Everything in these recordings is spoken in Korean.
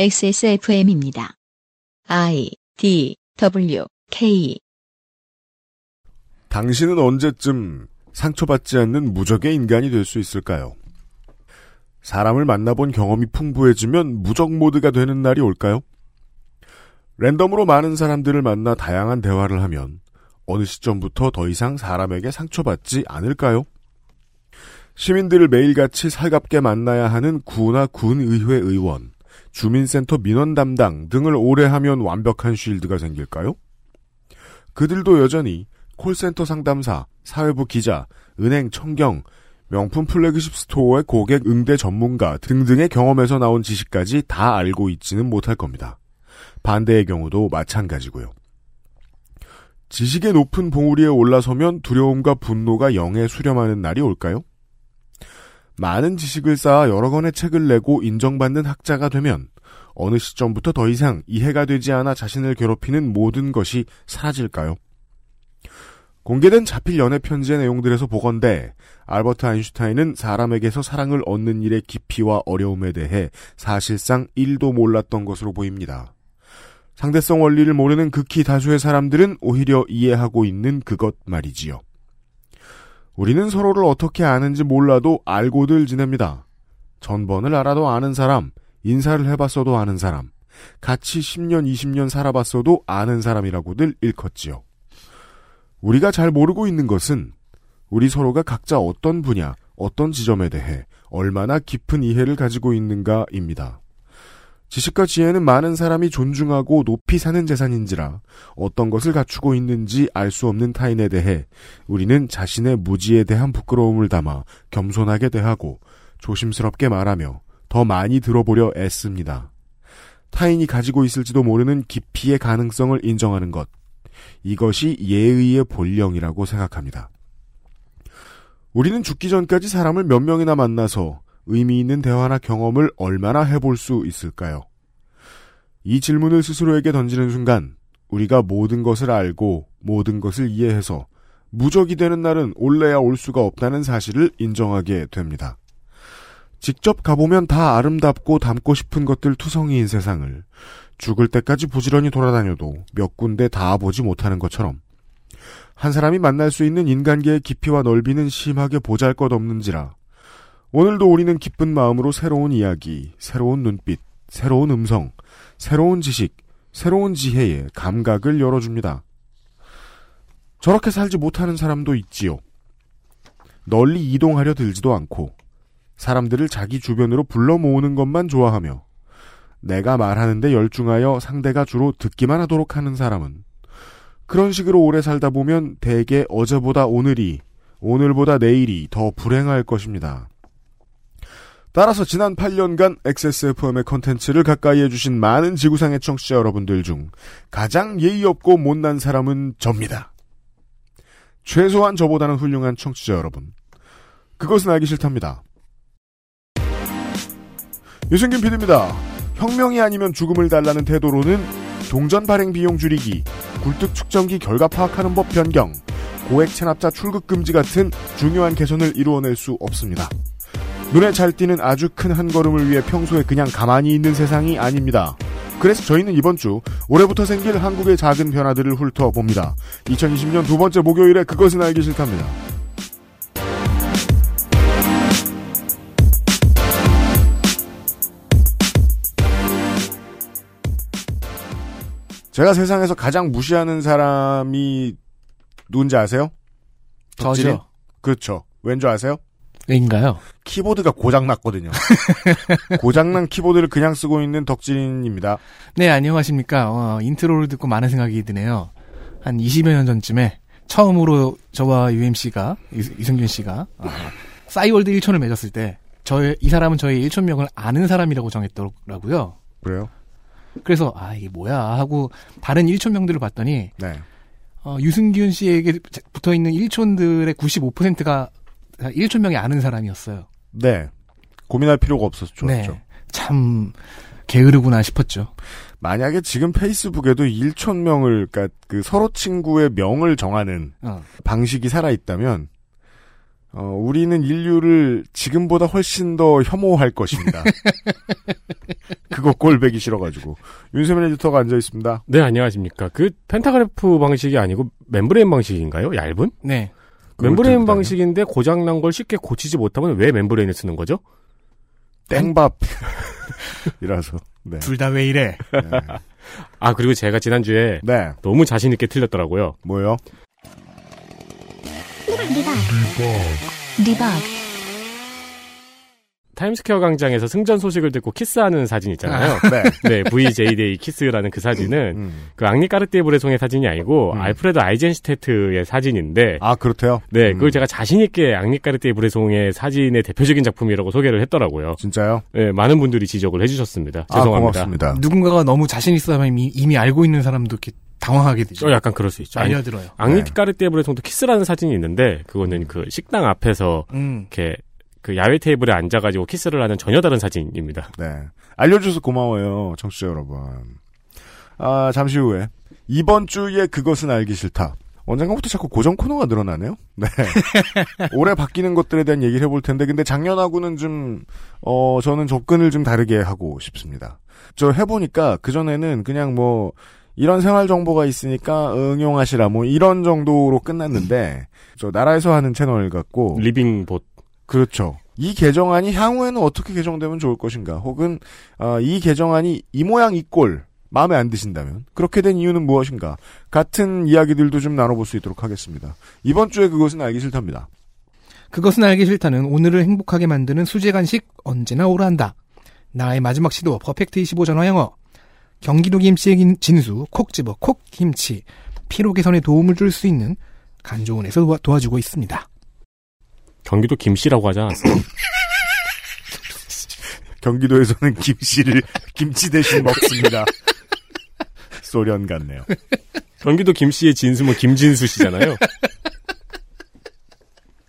XSFM입니다. I, D, W, K. 당신은 언제쯤 상처받지 않는 무적의 인간이 될 수 있을까요? 사람을 만나본 경험이 풍부해지면 무적 모드가 되는 날이 올까요? 랜덤으로 많은 사람들을 만나 다양한 대화를 하면 어느 시점부터 더 이상 사람에게 상처받지 않을까요? 시민들을 매일같이 살갑게 만나야 하는 구나 군의회 의원, 주민센터 민원 담당 등을 오래 하면 완벽한 쉴드가 생길까요? 그들도 여전히 콜센터 상담사, 사회부 기자, 은행 청경, 명품 플래그십 스토어의 고객 응대 전문가 등등의 경험에서 나온 지식까지 다 알고 있지는 못할 겁니다. 반대의 경우도 마찬가지고요. 지식의 높은 봉우리에 올라서면 두려움과 분노가 영에 수렴하는 날이 올까요? 많은 지식을 쌓아 여러 권의 책을 내고 인정받는 학자가 되면 어느 시점부터 더 이상 이해가 되지 않아 자신을 괴롭히는 모든 것이 사라질까요? 공개된 자필 연애 편지의 내용들에서 보건대 알버트 아인슈타인은 사람에게서 사랑을 얻는 일의 깊이와 어려움에 대해 사실상 1도 몰랐던 것으로 보입니다. 상대성 원리를 모르는 극히 다수의 사람들은 오히려 이해하고 있는 그것 말이지요. 우리는 서로를 어떻게 아는지 몰라도 알고들 지냅니다. 전번을 알아도 아는 사람, 인사를 해봤어도 아는 사람, 같이 10년, 20년 살아봤어도 아는 사람이라고들 일컫지요. 우리가 잘 모르고 있는 것은 우리 서로가 각자 어떤 분야, 어떤 지점에 대해 얼마나 깊은 이해를 가지고 있는가입니다. 지식과 지혜는 많은 사람이 존중하고 높이 사는 재산인지라 어떤 것을 갖추고 있는지 알 수 없는 타인에 대해 우리는 자신의 무지에 대한 부끄러움을 담아 겸손하게 대하고 조심스럽게 말하며 더 많이 들어보려 애씁니다. 타인이 가지고 있을지도 모르는 깊이의 가능성을 인정하는 것. 이것이 예의의 본령이라고 생각합니다. 우리는 죽기 전까지 사람을 몇 명이나 만나서 의미 있는 대화나 경험을 얼마나 해볼 수 있을까요? 이 질문을 스스로에게 던지는 순간 우리가 모든 것을 알고 모든 것을 이해해서 무적이 되는 날은 올래야 올 수가 없다는 사실을 인정하게 됩니다. 직접 가보면 다 아름답고 담고 싶은 것들 투성이인 세상을 죽을 때까지 부지런히 돌아다녀도 몇 군데 다 보지 못하는 것처럼 한 사람이 만날 수 있는 인간계의 깊이와 넓이는 심하게 보잘것없는지라 오늘도 우리는 기쁜 마음으로 새로운 이야기, 새로운 눈빛, 새로운 음성, 새로운 지식, 새로운 지혜의 감각을 열어줍니다. 저렇게 살지 못하는 사람도 있지요. 널리 이동하려 들지도 않고 사람들을 자기 주변으로 불러 모으는 것만 좋아하며 내가 말하는데 열중하여 상대가 주로 듣기만 하도록 하는 사람은 그런 식으로 오래 살다 보면 대개 어제보다 오늘이, 오늘보다 내일이 더 불행할 것입니다. 따라서 지난 8년간 XSFM의 컨텐츠를 가까이 해주신 많은 지구상의 청취자 여러분들 중 가장 예의 없고 못난 사람은 접니다. 최소한 저보다는 훌륭한 청취자 여러분. 그것은 알기 싫답니다. 유승균 PD입니다. 혁명이 아니면 죽음을 달라는 태도로는 동전 발행 비용 줄이기, 굴뚝 측정기 결과 파악하는 법 변경, 고액 체납자 출국 금지 같은 중요한 개선을 이루어낼 수 없습니다. 눈에 잘 띄는 아주 큰 한 걸음을 위해 평소에 그냥 가만히 있는 세상이 아닙니다. 그래서 저희는 이번 주 올해부터 생길 한국의 작은 변화들을 훑어봅니다. 2020년 두 번째 목요일에 그것은 알기 싫답니다. 제가 세상에서 가장 무시하는 사람이 누군지 아세요? 덕질인? 저죠. 그렇죠. 왠 줄 아세요? 왜인가요? 키보드가 고장났거든요. 고장난 키보드를 그냥 쓰고 있는 덕진입니다. 네, 안녕하십니까. 인트로를 듣고 많은 생각이 드네요. 한 20여 년 전쯤에 처음으로 저와 UMC가, 이승균 씨가 싸이월드 1촌을 맺었을 때 이 사람은 저의 1촌명을 아는 사람이라고 정했더라고요. 그래요? 그래서 이게 뭐야 하고 다른 1촌명들을 봤더니 네. 유승균 씨에게 붙어있는 1촌들의 95%가 1촌명이 아는 사람이었어요. 네. 고민할 필요가 없어서 좋았죠. 네. 참 게으르구나 싶었죠. 만약에 지금 페이스북에도 1촌명을 그러니까 그 서로 친구의 명을 정하는 방식이 살아있다면 우리는 인류를 지금보다 훨씬 더 혐오할 것입니다. 그거 꼴배기 싫어가지고. 윤세민 에디터가 앉아있습니다. 네, 안녕하십니까. 그 펜타그래프 방식이 아니고 멤브레인 방식인가요? 얇은? 네. 멤브레인 방식인데 고장난 걸 쉽게 고치지 못하면 왜 멤브레인을 쓰는 거죠? 땡밥. 이라서. 네. 둘 다 왜 이래. 네. 아, 그리고 제가 지난주에 네. 너무 자신있게 틀렸더라고요. 뭐요? 리박. 타임스퀘어 광장에서 승전 소식을 듣고 키스하는 사진 있잖아요. 아, 네. 네, VJ데이 키스라는 그 사진은 그 앙리 까르띠에 브레송의 사진이 아니고 알프레드 아이젠슈테트의 사진인데. 아, 그렇대요? 네, 그걸 제가 자신있게 앙리 까르띠에 브레송의 사진의 대표적인 작품이라고 소개를 했더라고요. 진짜요? 네, 많은 분들이 지적을 해주셨습니다. 죄송합니다. 아, 고맙습니다. 누군가가 너무 자신있어하면 이미 알고 있는 사람도 이렇게 당황하게 되죠. 약간 그럴 수 있죠. 알려들어요. 앙리 까르띠에 브레송도 키스라는 사진이 있는데 그거는 그 식당 앞에서 이렇게 그 야외 테이블에 앉아가지고 키스를 하는 전혀 다른 사진입니다. 네, 알려줘서 고마워요, 청취자 여러분. 아, 잠시 후에 이번 주에 그것은 알기 싫다. 언젠가부터 자꾸 고정 코너가 늘어나네요. 네. 올해 바뀌는 것들에 대한 얘기를 해볼 텐데, 근데 작년하고는 좀 저는 접근을 좀 다르게 하고 싶습니다. 저 해보니까 그 전에는 그냥 뭐 이런 생활 정보가 있으니까 응용하시라 뭐 이런 정도로 끝났는데 저 나라에서 하는 채널 같고 리빙봇. 그렇죠. 이 개정안이 향후에는 어떻게 개정되면 좋을 것인가, 혹은 이 개정안이 이 모양 이 꼴 마음에 안 드신다면 그렇게 된 이유는 무엇인가 같은 이야기들도 좀 나눠볼 수 있도록 하겠습니다. 이번 주에 그것은 알기 싫답니다. 그것은 알기 싫다는 오늘을 행복하게 만드는 수제 간식 언제나 오란다. 나의 마지막 시도 퍼펙트 25전화 영어. 경기도 김치의 진수 콕 집어 콕 김치. 피로 개선에 도움을 줄 수 있는 간조원에서 도와주고 있습니다. 경기도 김씨라고 하지 않았어요? 경기도에서는 김씨를 김치 대신 먹습니다. 소련 같네요. 경기도 김씨의 진수 뭐 김진수 씨잖아요.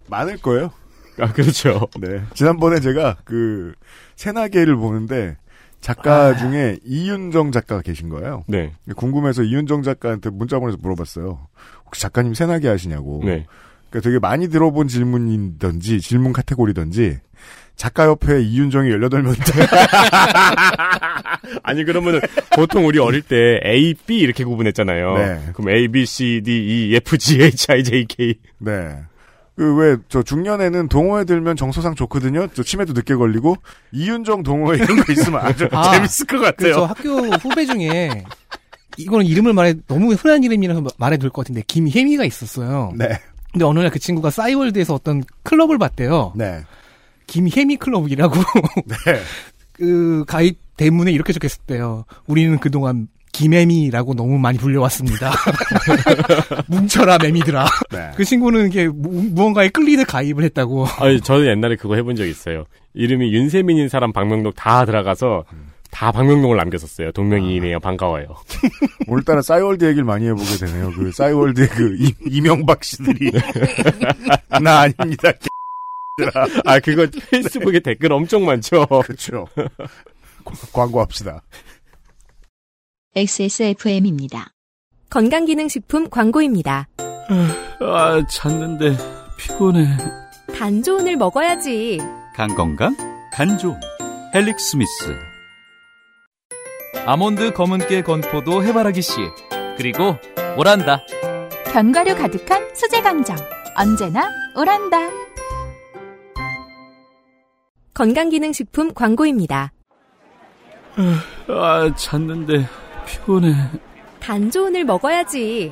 많을 거예요. 아, 그렇죠. 네. 지난번에 제가 그 새나개를 보는데 작가 중에 이윤정 작가가 계신 거예요. 네. 궁금해서 이윤정 작가한테 문자 보내서 물어봤어요. 혹시 작가님 새나개 하시냐고. 네. 그러니까 되게 많이 들어본 질문이든지 질문 카테고리든지 작가협회 이윤정이 18명대. 아니, 그러면은 보통 우리 어릴 때 A, B 이렇게 구분했잖아요. 네. 그럼 A, B, C, D, E, F, G, H, I, J, K. 네. 그 왜 저 중년에는 동호회 들면 정서상 좋거든요. 저 치매도 늦게 걸리고. 이윤정 동호회 이런 거 있으면 아주 재밌을 것 같아요. 저 학교 후배 중에 이거는 이름을 말해 너무 흔한 이름이라서 말해둘 것 같은데 김혜미가 있었어요. 네. 근데 어느 날 그 친구가 사이월드에서 어떤 클럽을 봤대요. 네. 김혜미 클럽이라고. 네. 그 가입 대문에 이렇게 적혔었대요. 우리는 그동안 김혜미라고 너무 많이 불려왔습니다. 뭉쳐라 매미들아. 네. 그 친구는 이게 무언가에 끌리듯 가입을 했다고. 아니, 저는 옛날에 그거 해본 적이 있어요. 이름이 윤세민인 사람 방명록 다 들어가서 다 방명록을 남겼었어요. 동명이인이에요. 반가워요. 오늘따라 싸이월드 얘기를 많이 해보게 되네요. 그 싸이월드의 그 이명박 씨들이. 나 아닙니다. 아, 그거 페이스북에 네. 댓글 엄청 많죠. 그렇죠. 광고합시다. XSFM입니다. 건강기능식품 광고입니다. 아, 잤는데 피곤해. 간조운을 먹어야지. 간건강, 간조운, 헬릭스미스. 아몬드 검은깨 건포도 해바라기 씨. 그리고 오란다. 견과류 가득한 수제강정. 언제나 오란다. 건강기능식품 광고입니다. 아, 잤는데 피곤해. 간조운을 먹어야지.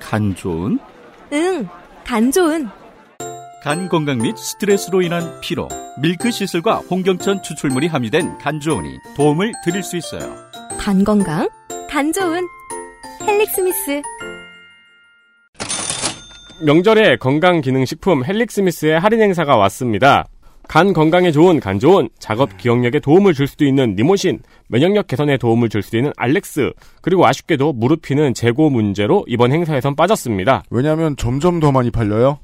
간조운? 응, 간조운. 간 건강 및 스트레스로 인한 피로, 밀크시슬과 홍경천 추출물이 함유된 간조운이 도움을 드릴 수 있어요. 간 건강, 간조운, 헬릭스미스. 명절에 건강기능식품 헬릭스미스의 할인 행사가 왔습니다. 간 건강에 좋은 간조운, 작업 기억력에 도움을 줄 수도 있는 니모신, 면역력 개선에 도움을 줄 수도 있는 알렉스, 그리고 아쉽게도 무릎피는 재고 문제로 이번 행사에선 빠졌습니다. 왜냐하면 점점 더 많이 팔려요?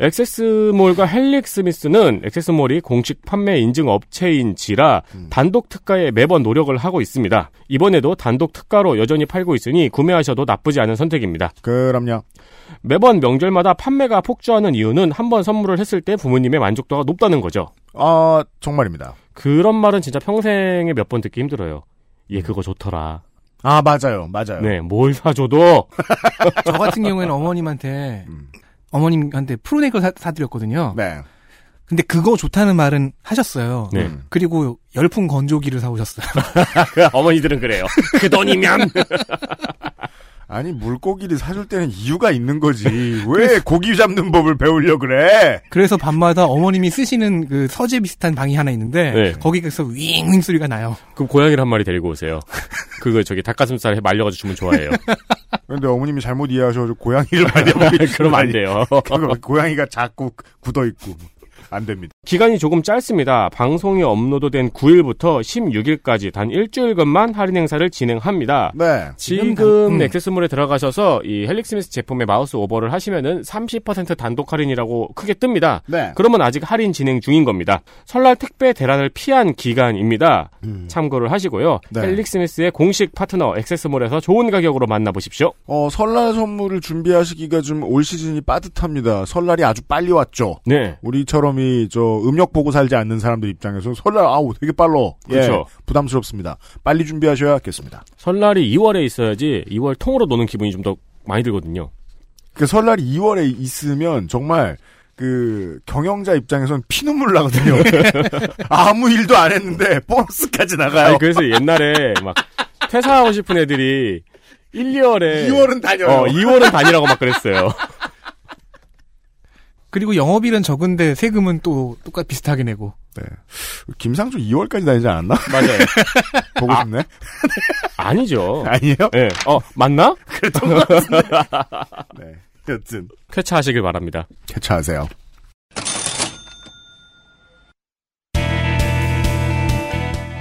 엑세스몰과 헬릭스미스는 엑세스몰이 공식 판매 인증 업체인지라 단독 특가에 매번 노력을 하고 있습니다. 이번에도 단독 특가로 여전히 팔고 있으니 구매하셔도 나쁘지 않은 선택입니다. 그럼요. 매번 명절마다 판매가 폭주하는 이유는 한번 선물을 했을 때 부모님의 만족도가 높다는 거죠. 아, 정말입니다. 그런 말은 진짜 평생에 몇 번 듣기 힘들어요. 얘 그거 좋더라. 아, 맞아요. 맞아요. 네, 뭘 사줘도. 저 같은 경우에는 어머님한테 프로네이커 사드렸거든요. 네. 근데 그거 좋다는 말은 하셨어요. 네. 그리고 열풍 건조기를 사오셨어요. 어머니들은 그래요. 그 돈이면. 아니, 물고기를 사줄 때는 이유가 있는 거지. 왜 고기 잡는 법을 배우려고 그래? 그래서 밤마다 어머님이 쓰시는 그 서재 비슷한 방이 하나 있는데, 네. 거기에서 윙윙 소리가 나요. 그럼 고양이를 한 마리 데리고 오세요. 그거 저기 닭가슴살 말려가지고 주면 좋아해요. 그런데 어머님이 잘못 이해하셔서 고양이를 말려버리면 그럼 안 돼요. 고양이가 자꾸 굳어있고. 안 됩니다. 기간이 조금 짧습니다. 방송이 업로드된 9일부터 16일까지 단 일주일간만 할인 행사를 진행합니다. 네. 지금 액세스몰에 들어가셔서 이 헬릭스미스 제품의 마우스 오버를 하시면은 30% 단독 할인이라고 크게 뜹니다. 네. 그러면 아직 할인 진행 중인 겁니다. 설날 택배 대란을 피한 기간입니다. 참고를 하시고요. 네. 헬릭스미스의 공식 파트너 액세스몰에서 좋은 가격으로 만나보십시오. 설날 선물을 준비하시기가 좀 올 시즌이 빠듯합니다. 설날이 아주 빨리 왔죠. 네. 우리처럼 저 음력 보고 살지 않는 사람들 입장에서 설날 아우 되게 빨로 그렇죠. 예, 부담스럽습니다. 빨리 준비하셔야겠습니다. 설날이 2월에 있어야지 2월 통으로 노는 기분이 좀 더 많이 들거든요. 그 설날이 2월에 있으면 정말 그 경영자 입장에선 피눈물 나거든요. 아무 일도 안 했는데 보너스까지 나가요. 아니, 그래서 옛날에 막 퇴사하고 싶은 애들이 1, 2월에 2월은 다녀요. 2월은 다니라고 막 그랬어요. 그리고 영업일은 적은데 세금은 또 똑같이 비슷하게 내고. 네. 김상조 2월까지 다니지 않았나? 맞아요. 보고 싶네. 아니죠. 아니에요? 네. 맞나? 그랬던 것 같은데. 네. 여튼. 쾌차하시길 바랍니다. 쾌차하세요.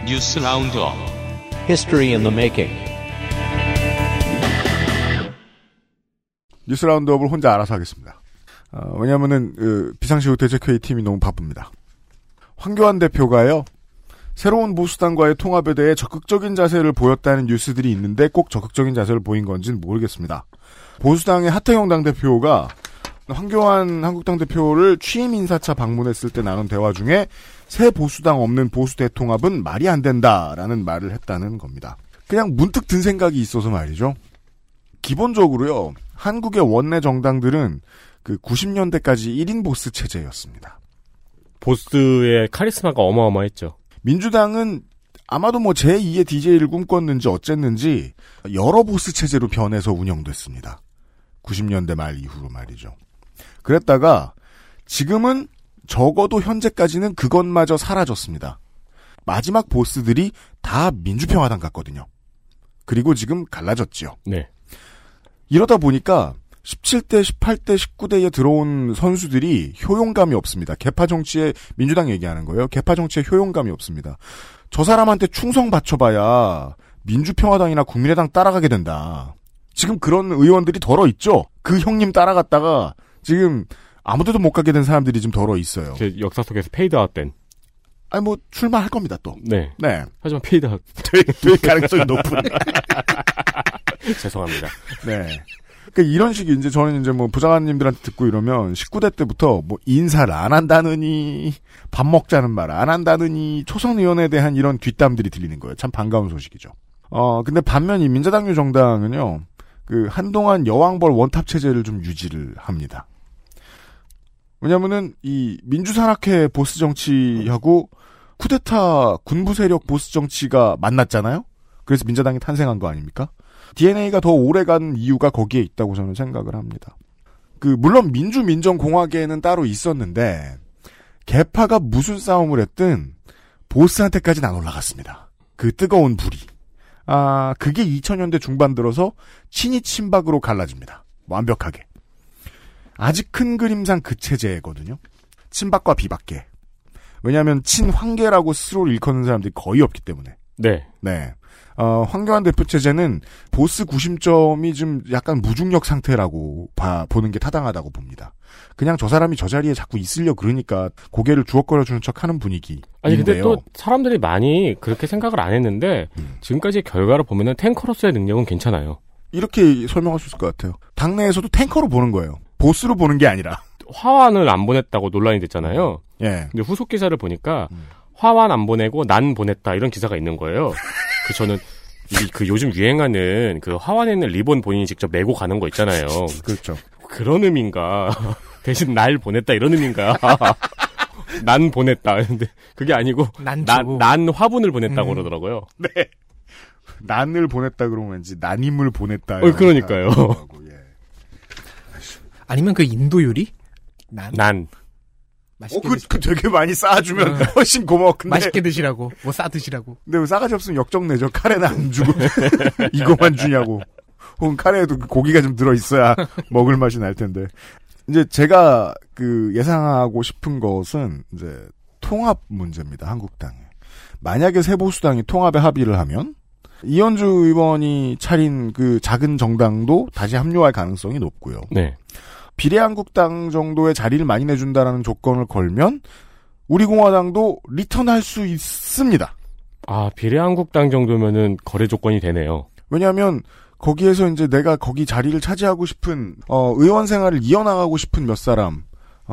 뉴스 라운드업. History in the making. 뉴스 라운드업을 혼자 알아서 하겠습니다. 왜냐면은, 비상시국 대책회의 팀이 너무 바쁩니다. 황교안 대표가요, 새로운 보수당과의 통합에 대해 적극적인 자세를 보였다는 뉴스들이 있는데 꼭 적극적인 자세를 보인 건지는 모르겠습니다. 보수당의 하태경 당대표가 황교안 한국당 대표를 취임 인사차 방문했을 때 나눈 대화 중에 새 보수당 없는 보수 대통합은 말이 안 된다라는 말을 했다는 겁니다. 그냥 문득 든 생각이 있어서 말이죠. 기본적으로요, 한국의 원내 정당들은 그 90년대까지 1인 보스 체제였습니다. 보스의 카리스마가 어마어마했죠. 민주당은 아마도 뭐 제2의 DJ를 꿈꿨는지 어쨌는지 여러 보스 체제로 변해서 운영됐습니다. 90년대 말 이후로 말이죠. 그랬다가 지금은 적어도 현재까지는 그것마저 사라졌습니다. 마지막 보스들이 다 민주평화당 같거든요. 그리고 지금 갈라졌지요. 네. 이러다 보니까 17대, 18대, 19대에 들어온 선수들이 효용감이 없습니다. 개파 정치에, 민주당 얘기하는 거예요. 개파 정치에 효용감이 없습니다. 저 사람한테 충성 바쳐봐야 민주평화당이나 국민의당 따라가게 된다. 지금 그런 의원들이 덜어 있죠? 그 형님 따라갔다가 지금 아무데도 못 가게 된 사람들이 지금 덜어 있어요. 제 역사 속에서 페이드아웃된. 아니, 뭐, 출마할 겁니다, 또. 네. 네. 하지만 페이드아웃. 될 가능성이 높은. 죄송합니다. 네. 그러니까 이런 식이 이제 저는 이제 뭐 부장님들한테 듣고 이러면 19대 때부터 뭐 인사를 안 한다느니 밥 먹자는 말 안 한다느니 초선 의원에 대한 이런 뒷담들이 들리는 거예요. 참 반가운 소식이죠. 근데 반면 이 민자당류 정당은요. 그 한동안 여왕벌 원탑 체제를 좀 유지를 합니다. 왜냐면은 이 민주산악회 보스 정치하고 쿠데타 군부 세력 보스 정치가 만났잖아요. 그래서 민자당이 탄생한 거 아닙니까? DNA가 더 오래간 이유가 거기에 있다고 저는 생각을 합니다. 물론 민주민정공화계에는 따로 있었는데 개파가 무슨 싸움을 했든 보스한테까지는 안 올라갔습니다. 그 뜨거운 불이. 아, 그게 2000년대 중반 들어서 친이 친박으로 갈라집니다. 완벽하게. 아직 큰 그림상 그 체제거든요. 친박과 비박계. 왜냐하면 친황계라고 스스로 일컫는 사람들이 거의 없기 때문에. 네. 네. 황교안 대표 체제는 보스 구심점이 좀 약간 무중력 상태라고 보는 게 타당하다고 봅니다. 그냥 저 사람이 저 자리에 자꾸 있으려 그러니까 고개를 주워거려주는 척하는 분위기. 아니 근데 또 사람들이 많이 그렇게 생각을 안 했는데 지금까지 결과를 보면은 탱커로서의 능력은 괜찮아요. 이렇게 설명할 수 있을 것 같아요. 당내에서도 탱커로 보는 거예요. 보스로 보는 게 아니라. 화환을 안 보냈다고 논란이 됐잖아요. 예. 근데 후속 기사를 보니까 화환 안 보내고 난 보냈다 이런 기사가 있는 거예요. 그 저는 그 요즘 유행하는 그 화환에 있는 리본 본인이 직접 메고 가는 거 있잖아요. 그렇죠. 그런 의미인가. 대신 날 보냈다 이런 의미인가. 난 보냈다. 근데 그게 아니고 난 화분을 보냈다고 그러더라고요. 네. 난을 보냈다 그러면 왠지 난임을 보냈다. 그러니까요. 예. 아니면 그 인도 요리? 난. 맛있게 그 되게 많이 쌓아주면 훨씬 고마워. 근데 맛있게 드시라고. 뭐 싸 드시라고. 근데 왜 싸가지 없으면 역정내죠. 카레는 안 주고. 이거만 주냐고. 혹은 카레에도 고기가 좀 들어있어야 먹을 맛이 날 텐데. 이제 제가 그 예상하고 싶은 것은 이제 통합 문제입니다. 한국당에. 만약에 새보수당이 통합에 합의를 하면 이현주 의원이 차린 그 작은 정당도 다시 합류할 가능성이 높고요. 네. 비례한국당 정도의 자리를 많이 내준다라는 조건을 걸면 우리 공화당도 리턴할 수 있습니다. 아, 비례한국당 정도면은 거래 조건이 되네요. 왜냐하면 거기에서 이제 내가 거기 자리를 차지하고 싶은 의원 생활을 이어나가고 싶은 몇 사람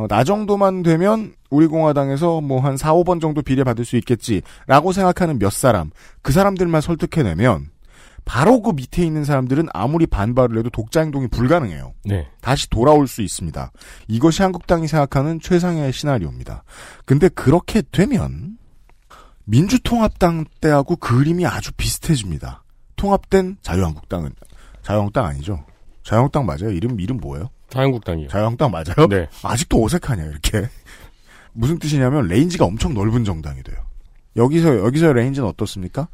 나 정도만 되면 우리 공화당에서 뭐 한 4, 5번 정도 비례 받을 수 있겠지라고 생각하는 몇 사람 그 사람들만 설득해내면 바로 그 밑에 있는 사람들은 아무리 반발을 해도 독자 행동이 불가능해요. 네. 다시 돌아올 수 있습니다. 이것이 한국당이 생각하는 최상의 시나리오입니다. 근데 그렇게 되면 민주통합당 때하고 그림이 아주 비슷해집니다. 통합된 자유한국당은 자유한국당 아니죠? 자유한국당 맞아요? 이름 뭐예요? 자유한국당이요. 자유한국당 맞아요? 네. 아직도 어색하냐 이렇게. 무슨 뜻이냐면 레인지가 엄청 넓은 정당이 돼요. 여기서 레인지는 어떻습니까?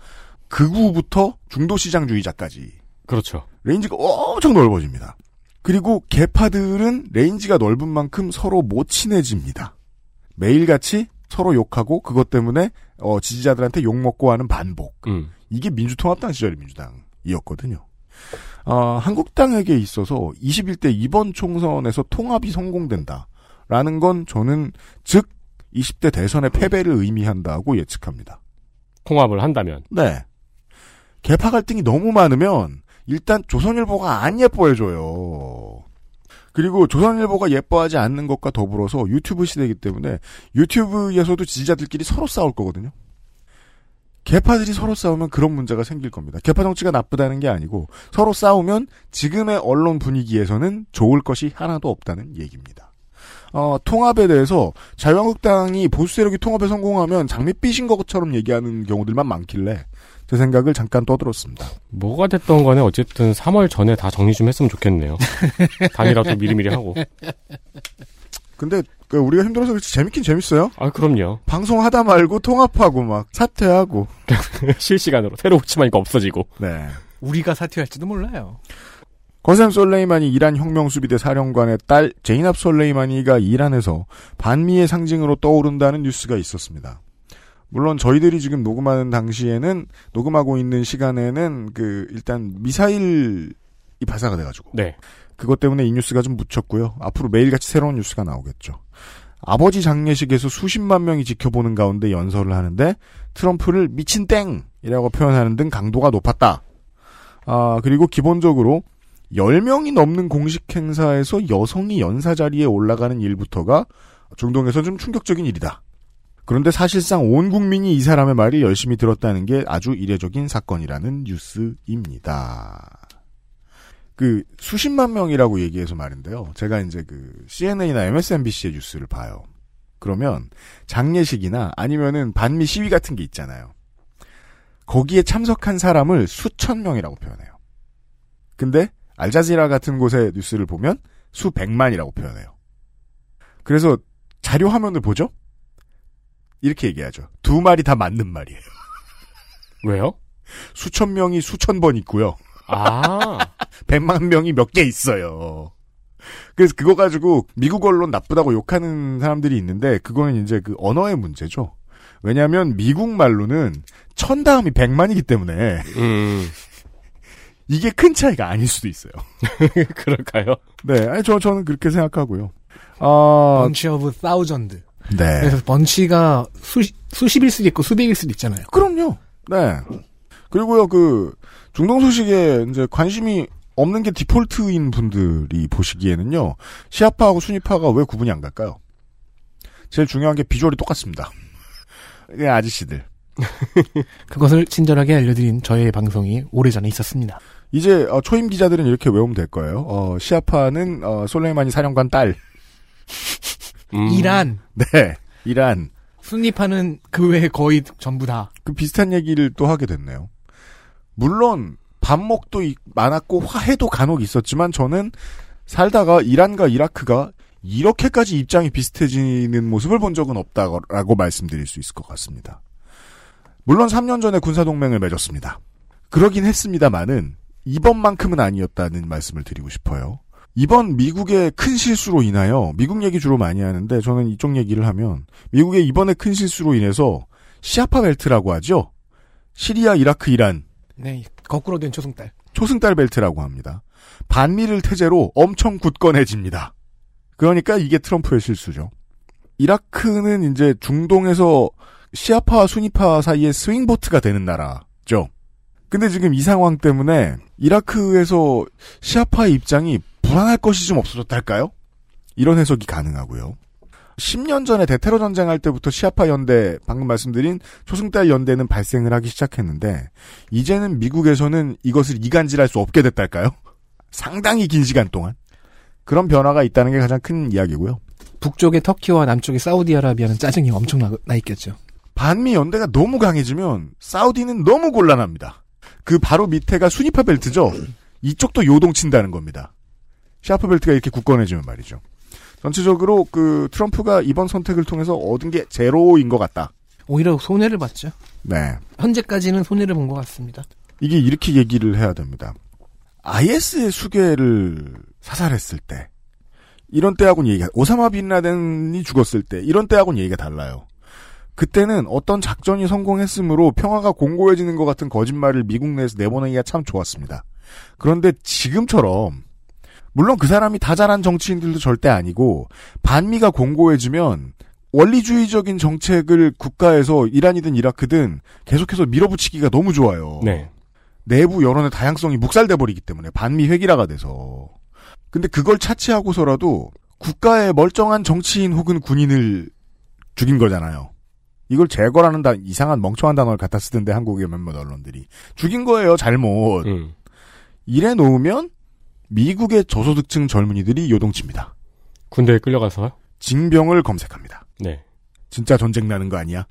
극우부터 중도시장주의자까지. 그렇죠. 레인지가 엄청 넓어집니다. 그리고 개파들은 레인지가 넓은 만큼 서로 못 친해집니다. 매일같이 서로 욕하고 그것 때문에 지지자들한테 욕먹고 하는 반복. 이게 민주통합당 시절의 민주당이었거든요. 한국당에게 있어서 21대 이번 총선에서 통합이 성공된다라는 건 저는 즉 20대 대선의 패배를 의미한다고 예측합니다. 통합을 한다면? 네. 개파 갈등이 너무 많으면 일단 조선일보가 안 예뻐해줘요. 그리고 조선일보가 예뻐하지 않는 것과 더불어서 유튜브 시대이기 때문에 유튜브에서도 지지자들끼리 서로 싸울 거거든요. 개파들이 서로 싸우면 그런 문제가 생길 겁니다. 개파 정치가 나쁘다는 게 아니고 서로 싸우면 지금의 언론 분위기에서는 좋을 것이 하나도 없다는 얘기입니다. 통합에 대해서 자유한국당이 보수 세력이 통합에 성공하면 장밋빛인 것처럼 얘기하는 경우들만 많길래 제 생각을 잠깐 떠들었습니다. 뭐가 됐던 간에 어쨌든 3월 전에 다 정리 좀 했으면 좋겠네요. 당이라도 미리미리 하고. 근데 우리가 힘들어서 그렇지 재밌긴 재밌어요. 아 그럼요. 방송하다 말고 통합하고 막 사퇴하고 실시간으로 새로 호치마니까 없어지고. 네. 우리가 사퇴할지도 몰라요. 거셈 솔레이마니 이란 혁명수비대 사령관의 딸 제이납 솔레이마니가 이란에서 반미의 상징으로 떠오른다는 뉴스가 있었습니다. 물론 저희들이 지금 녹음하고 있는 시간에는 그 일단 미사일이 발사가 돼가지고 네. 그것 때문에 이 뉴스가 좀 묻혔고요. 앞으로 매일같이 새로운 뉴스가 나오겠죠. 아버지 장례식에서 수십만 명이 지켜보는 가운데 연설을 하는데 트럼프를 미친 땡이라고 표현하는 등 강도가 높았다. 아 그리고 기본적으로 10명이 넘는 공식 행사에서 여성이 연사 자리에 올라가는 일부터가 중동에서 좀 충격적인 일이다. 그런데 사실상 온 국민이 이 사람의 말을 열심히 들었다는 게 아주 이례적인 사건이라는 뉴스입니다. 그 수십만 명이라고 얘기해서 말인데요. 제가 이제 그 CNN이나 MSNBC의 뉴스를 봐요. 그러면 장례식이나 아니면은 반미 시위 같은 게 있잖아요. 거기에 참석한 사람을 수천 명이라고 표현해요. 근데 알자지라 같은 곳의 뉴스를 보면 수백만이라고 표현해요. 그래서 자료 화면을 보죠. 이렇게 얘기하죠. 두 말이 다 맞는 말이에요. 왜요? 수천 명이 수천 번 있고요. 아. 100만 명이 몇 개 있어요. 그래서 그거 가지고 미국 언론 나쁘다고 욕하는 사람들이 있는데 그거는 이제 그 언어의 문제죠. 왜냐하면 미국 말로는 1000 다음이 100만이기 때문에 이게 큰 차이가 아닐 수도 있어요. 그럴까요? 네, 아니 저는 그렇게 생각하고요. Bunch of thousand. 네. 그래서 번치가 수십일 수도 있고 수백일 수도 있잖아요. 그럼요. 네. 그리고요, 그, 중동 소식에 이제 관심이 없는 게 디폴트인 분들이 보시기에는요. 시아파하고 순위파가 왜 구분이 안 갈까요? 제일 중요한 게 비주얼이 똑같습니다. 네, 아저씨들. 그것을 친절하게 알려드린 저의 방송이 오래전에 있었습니다. 이제 초임 기자들은 이렇게 외우면 될 거예요. 시아파는 솔레이마니 사령관 딸. 이란. 네, 이란. 순위파는 그 외에 거의 전부 다. 그 비슷한 얘기를 또 하게 됐네요. 물론 반목도 많았고 화해도 간혹 있었지만 저는 살다가 이란과 이라크가 이렇게까지 입장이 비슷해지는 모습을 본 적은 없다고 말씀드릴 수 있을 것 같습니다. 물론 3년 전에 군사동맹을 맺었습니다. 그러긴 했습니다만은 이번만큼은 아니었다는 말씀을 드리고 싶어요. 이번 미국의 큰 실수로 인하여 미국 얘기 주로 많이 하는데 저는 이쪽 얘기를 하면 미국의 이번에 큰 실수로 인해서 시아파 벨트라고 하죠. 시리아, 이라크, 이란. 네, 거꾸로 된 초승달. 초승달 벨트라고 합니다. 반미를 태제로 엄청 굳건해집니다. 그러니까 이게 트럼프의 실수죠. 이라크는 이제 중동에서 시아파와 순위파 사이에 스윙보트가 되는 나라죠. 근데 지금 이 상황 때문에 이라크에서 시아파의 입장이 불안할 것이 좀 없어졌달까요? 이런 해석이 가능하고요. 10년 전에 대테러 전쟁할 때부터 시아파 연대, 방금 말씀드린 초승달 연대는 발생을 하기 시작했는데 이제는 미국에서는 이것을 이간질할 수 없게 됐달까요? 상당히 긴 시간 동안. 그런 변화가 있다는 게 가장 큰 이야기고요. 북쪽의 터키와 남쪽의 사우디아라비아는 짜증이 엄청 나 있겠죠. 반미 연대가 너무 강해지면 사우디는 너무 곤란합니다. 그 바로 밑에가 순위파 벨트죠. 이쪽도 요동친다는 겁니다. 시아파 벨트가 이렇게 굳건해지면 말이죠. 전체적으로 그 트럼프가 이번 선택을 통해서 얻은 게 제로인 것 같다. 오히려 손해를 봤죠. 네. 현재까지는 손해를 본 것 같습니다. 이게 이렇게 얘기를 해야 됩니다. IS의 수괴를 사살했을 때 이런 때하고는 얘기가 오사마 빈라덴이 죽었을 때 이런 때하고는 얘기가 달라요. 그때는 어떤 작전이 성공했으므로 평화가 공고해지는 것 같은 거짓말을 미국 내에서 내보내기가 참 좋았습니다. 그런데 지금처럼 물론 그 사람이 다 잘한 정치인들도 절대 아니고 반미가 공고해지면 원리주의적인 정책을 국가에서 이란이든 이라크든 계속해서 밀어붙이기가 너무 좋아요. 네. 내부 여론의 다양성이 묵살돼버리기 때문에 반미 회기라가 돼서. 근데 그걸 차치하고서라도 국가의 멀쩡한 정치인 혹은 군인을 죽인 거잖아요. 이걸 제거라는 이상한 멍청한 단어를 갖다 쓰던데 한국의 몇몇 언론들이. 죽인 거예요, 잘못. 이래 놓으면 미국의 저소득층 젊은이들이 요동칩니다. 군대에 끌려가서요? 징병을 검색합니다. 네. 진짜 전쟁 나는 거 아니야?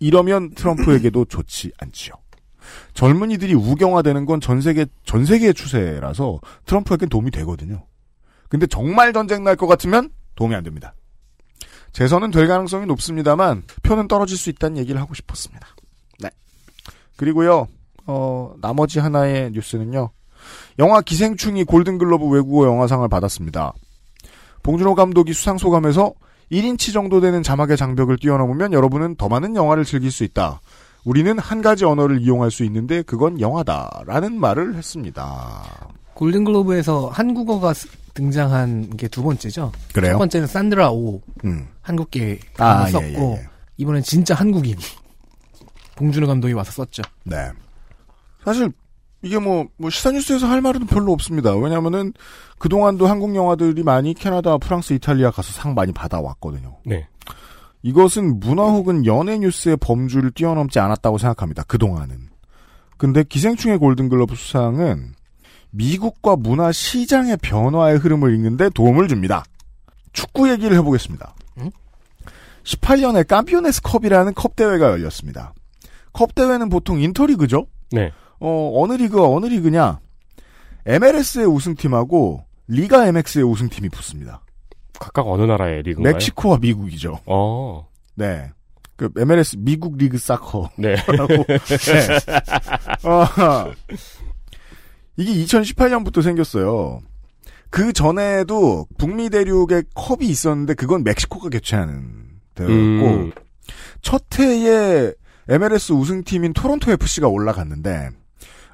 이러면 트럼프에게도 좋지 않지요. 젊은이들이 우경화되는 건 전 세계의 추세라서 트럼프에겐 도움이 되거든요. 근데 정말 전쟁 날 것 같으면 도움이 안 됩니다. 재선은 될 가능성이 높습니다만 표는 떨어질 수 있다는 얘기를 하고 싶었습니다. 네. 그리고요. 나머지 하나의 뉴스는요. 영화 기생충이 골든글러브 외국어 영화상을 받았습니다. 봉준호 감독이 수상소감에서 1인치 정도 되는 자막의 장벽을 뛰어넘으면 여러분은 더 많은 영화를 즐길 수 있다. 우리는 한 가지 언어를 이용할 수 있는데 그건 영화다. 라는 말을 했습니다. 골든글로브에서 한국어가 등장한 게 두 번째죠. 그래요? 첫 번째는 산드라 오. 한국계 썼고 예. 이번엔 진짜 한국인 봉준호 감독이 와서 썼죠. 네. 사실 이게 뭐 시사뉴스에서 할 말은 별로 없습니다. 왜냐하면은 그동안도 한국 영화들이 많이 캐나다, 프랑스, 이탈리아 가서 상 많이 받아왔거든요. 네. 이것은 문화 혹은 연예 뉴스의 범주를 뛰어넘지 않았다고 생각합니다. 그동안은. 근데 기생충의 골든글러브 수상은 미국과 문화 시장의 변화의 흐름을 읽는데 도움을 줍니다. 축구 얘기를 해보겠습니다. 18년에 캄피오네스 컵이라는 컵 대회가 열렸습니다. 컵 대회는 보통 인터리그죠? 네. 어느 리그가 어느 리그냐? MLS의 우승팀하고 리가 MX의 우승팀이 붙습니다. 각각 어느 나라의 리그인가요? 멕시코와 미국이죠. 네. 그 MLS 미국 리그 사커라고. 네. 네. 이게 2018년부터 생겼어요. 그 전에도 북미 대륙에 컵이 있었는데 그건 멕시코가 개최하는 대회였고 첫 해에 MLS 우승팀인 토론토 FC가 올라갔는데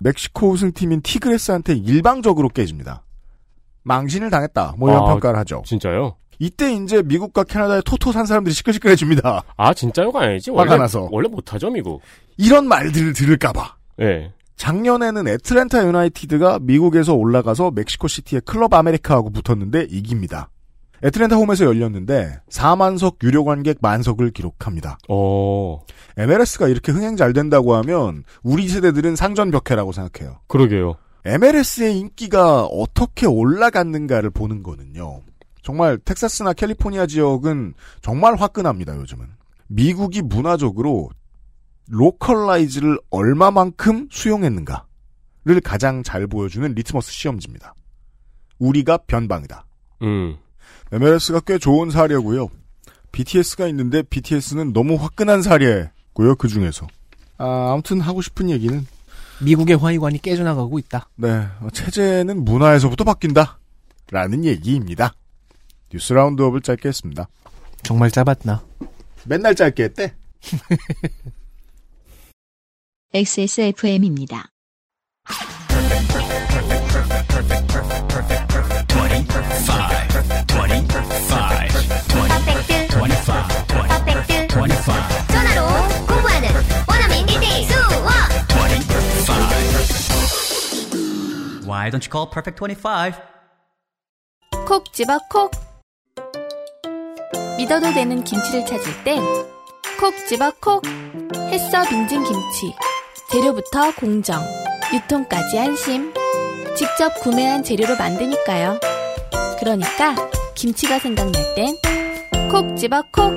멕시코 우승팀인 티그레스한테 일방적으로 깨집니다. 망신을 당했다. 뭐 이런 평가를 하죠. 진짜요? 이때 이제 미국과 캐나다의 토토 산 사람들이 시끌시끌해집니다. 아 진짜요가 아니지? 화가 나서. 원래 못하죠 미국. 이런 말들을 들을까봐. 네. 작년에는 애틀랜타 유나이티드가 미국에서 올라가서 멕시코시티의 클럽 아메리카하고 붙었는데 이깁니다. 애틀랜타 홈에서 열렸는데 4만석 유료 관객 만석을 기록합니다. MLS가 이렇게 흥행 잘 된다고 하면 우리 세대들은 상전 벽해라고 생각해요. 그러게요. MLS의 인기가 어떻게 올라갔는가를 보는 거는요. 정말 텍사스나 캘리포니아 지역은 정말 화끈합니다. 요즘은. 미국이 문화적으로 로컬라이즈를 얼마만큼 수용했는가를 가장 잘 보여주는 리트머스 시험지입니다. 우리가 변방이다. MLS가 꽤 좋은 사례고요. BTS가 있는데 BTS는 너무 화끈한 사례고요. 그중에서. 아무튼 하고 싶은 얘기는 미국의 화의관이 깨져나가고 있다. 네. 체제는 문화에서부터 바뀐다. 라는 얘기입니다. 뉴스 라운드업을 짧게 했습니다. 정말 짧았나? 맨날 짧게 했대. XSFM입니다. 전화로 공부하는 원어민 1대1 수업. Why don't you call Perfect 25? 콕 집어 콕. 믿어도 되는 김치를 찾을 땐 콕 집어 콕. 햇서 빙진 김치. 재료부터 공정, 유통까지 안심. 직접 구매한 재료로 만드니까요. 그러니까 김치가 생각날 땐 콕 집어 콕.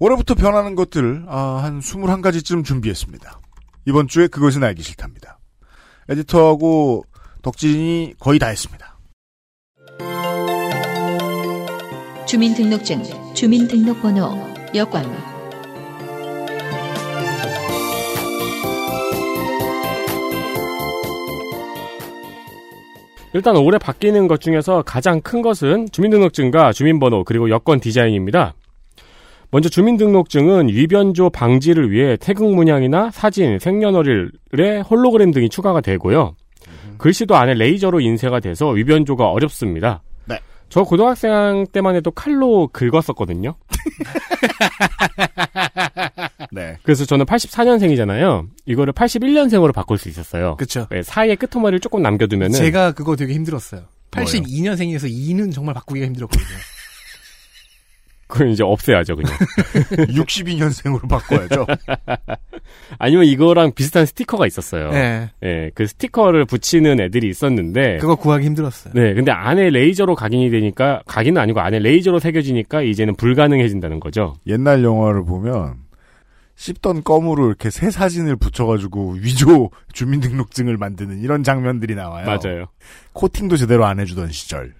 올해부터 변하는 것들을 한 21가지쯤 준비했습니다. 이번 주에 그것은 알기 싫답니다. 에디터하고 덕진이 거의 다 했습니다. 주민등록증, 주민등록번호, 여권. 일단 올해 바뀌는 것 중에서 가장 큰 것은 주민등록증과 주민번호 그리고 여권 디자인입니다. 먼저 주민등록증은 위변조 방지를 위해 태극 문양이나 사진, 생년월일에 홀로그램 등이 추가가 되고요. 글씨도 안에 레이저로 인쇄가 돼서 위변조가 어렵습니다. 네. 저 고등학생 때만 해도 칼로 긁었었거든요. 네. 그래서 저는 84년생이잖아요. 이거를 81년생으로 바꿀 수 있었어요. 그렇죠. 네, 사이에 끄트머리를 조금 남겨두면은 제가 그거 되게 힘들었어요. 82년생이어서 2는 정말 바꾸기가 힘들었거든요. 그건 이제 없애야죠, 그냥. 62년생으로 바꿔야죠. 아니면 이거랑 비슷한 스티커가 있었어요. 네. 네, 그 스티커를 붙이는 애들이 있었는데. 그거 구하기 힘들었어요. 네, 근데 안에 레이저로 각인이 되니까, 각인은 아니고 안에 레이저로 새겨지니까 이제는 불가능해진다는 거죠. 옛날 영화를 보면, 씹던 껌으로 이렇게 새 사진을 붙여가지고 위조 주민등록증을 만드는 이런 장면들이 나와요. 맞아요. 코팅도 제대로 안 해주던 시절.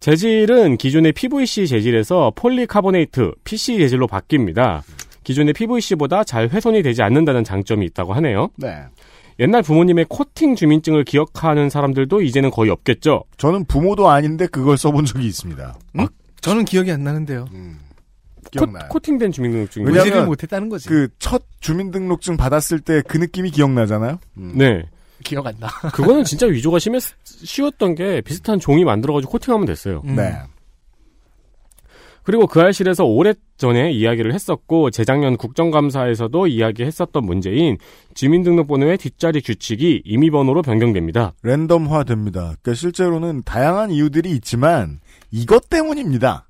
재질은 기존의 PVC 재질에서 폴리카보네이트, PC 재질로 바뀝니다. 기존의 PVC보다 잘 훼손이 되지 않는다는 장점이 있다고 하네요. 네. 옛날 부모님의 코팅 주민증을 기억하는 사람들도 이제는 거의 없겠죠? 저는 부모도 아닌데 그걸 써본 적이 있습니다. 응? 아, 저는 기억이 안 나는데요. 기억나요. 코팅된 주민등록증이. 왜냐면 못했다는 거지. 그 첫 주민등록증 받았을 때 그 느낌이 기억나잖아요? 네. 기억 안 나. 그거는 진짜 위조가 쉬웠던 게 비슷한 종이 만들어가지고 코팅하면 됐어요. 네. 그리고 그 알실에서 오래전에 이야기를 했었고 재작년 국정감사에서도 이야기했었던 문제인 주민등록번호의 뒷자리 규칙이 임의번호로 변경됩니다. 랜덤화됩니다. 그러니까 실제로는 다양한 이유들이 있지만 이것 때문입니다.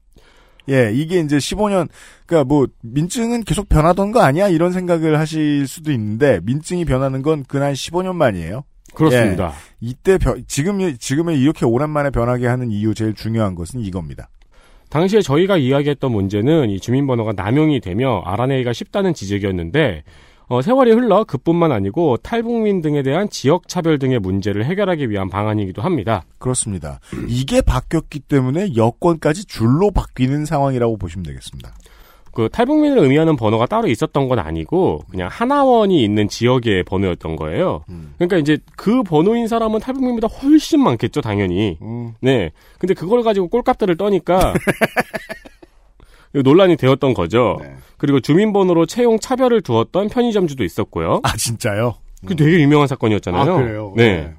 예, 이게 이제 15년, 그러니까 뭐 민증은 계속 변하던 거 아니야? 이런 생각을 하실 수도 있는데 민증이 변하는 건 그날 15년 만이에요. 그렇습니다. 예, 이때 지금에 이렇게 오랜만에 변하게 하는 이유 제일 중요한 것은 이겁니다. 당시에 저희가 이야기했던 문제는 이 주민번호가 남용이 되며 알아내기가 쉽다는 지적이었는데 세월이 흘러 그뿐만 아니고 탈북민 등에 대한 지역차별 등의 문제를 해결하기 위한 방안이기도 합니다. 그렇습니다. 이게 바뀌었기 때문에 여권까지 줄로 바뀌는 상황이라고 보시면 되겠습니다. 그 탈북민을 의미하는 번호가 따로 있었던 건 아니고 그냥 하나원이 있는 지역의 번호였던 거예요. 그러니까 이제 그 번호인 사람은 탈북민보다 훨씬 많겠죠, 당연히. 네. 근데 그걸 가지고 꼴값들을 떠니까 논란이 되었던 거죠. 네. 그리고 주민번호로 채용 차별을 두었던 편의점주도 있었고요. 아, 진짜요? 그 되게 유명한 사건이었잖아요. 아, 그래요? 네.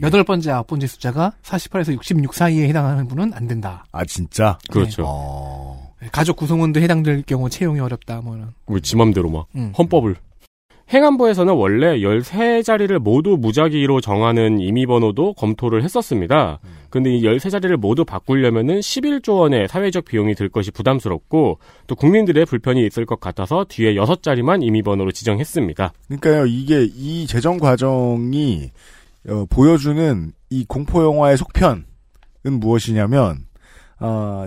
8번째, 9번째 숫자가 48에서 66 사이에 해당하는 분은 안 된다. 아, 진짜? 그렇죠. 네. 가족 구성원도 해당될 경우 채용이 어렵다. 뭐, 지 맘대로 막. 헌법을. 행안부에서는 원래 13자리를 모두 무작위로 정하는 임의번호도 검토를 했었습니다. 근데 이 13자리를 모두 바꾸려면은 11조 원의 사회적 비용이 들 것이 부담스럽고 또 국민들의 불편이 있을 것 같아서 뒤에 6자리만 임의번호로 지정했습니다. 그러니까요. 이게 이 재정 과정이 보여주는 이 공포영화의 속편은 무엇이냐면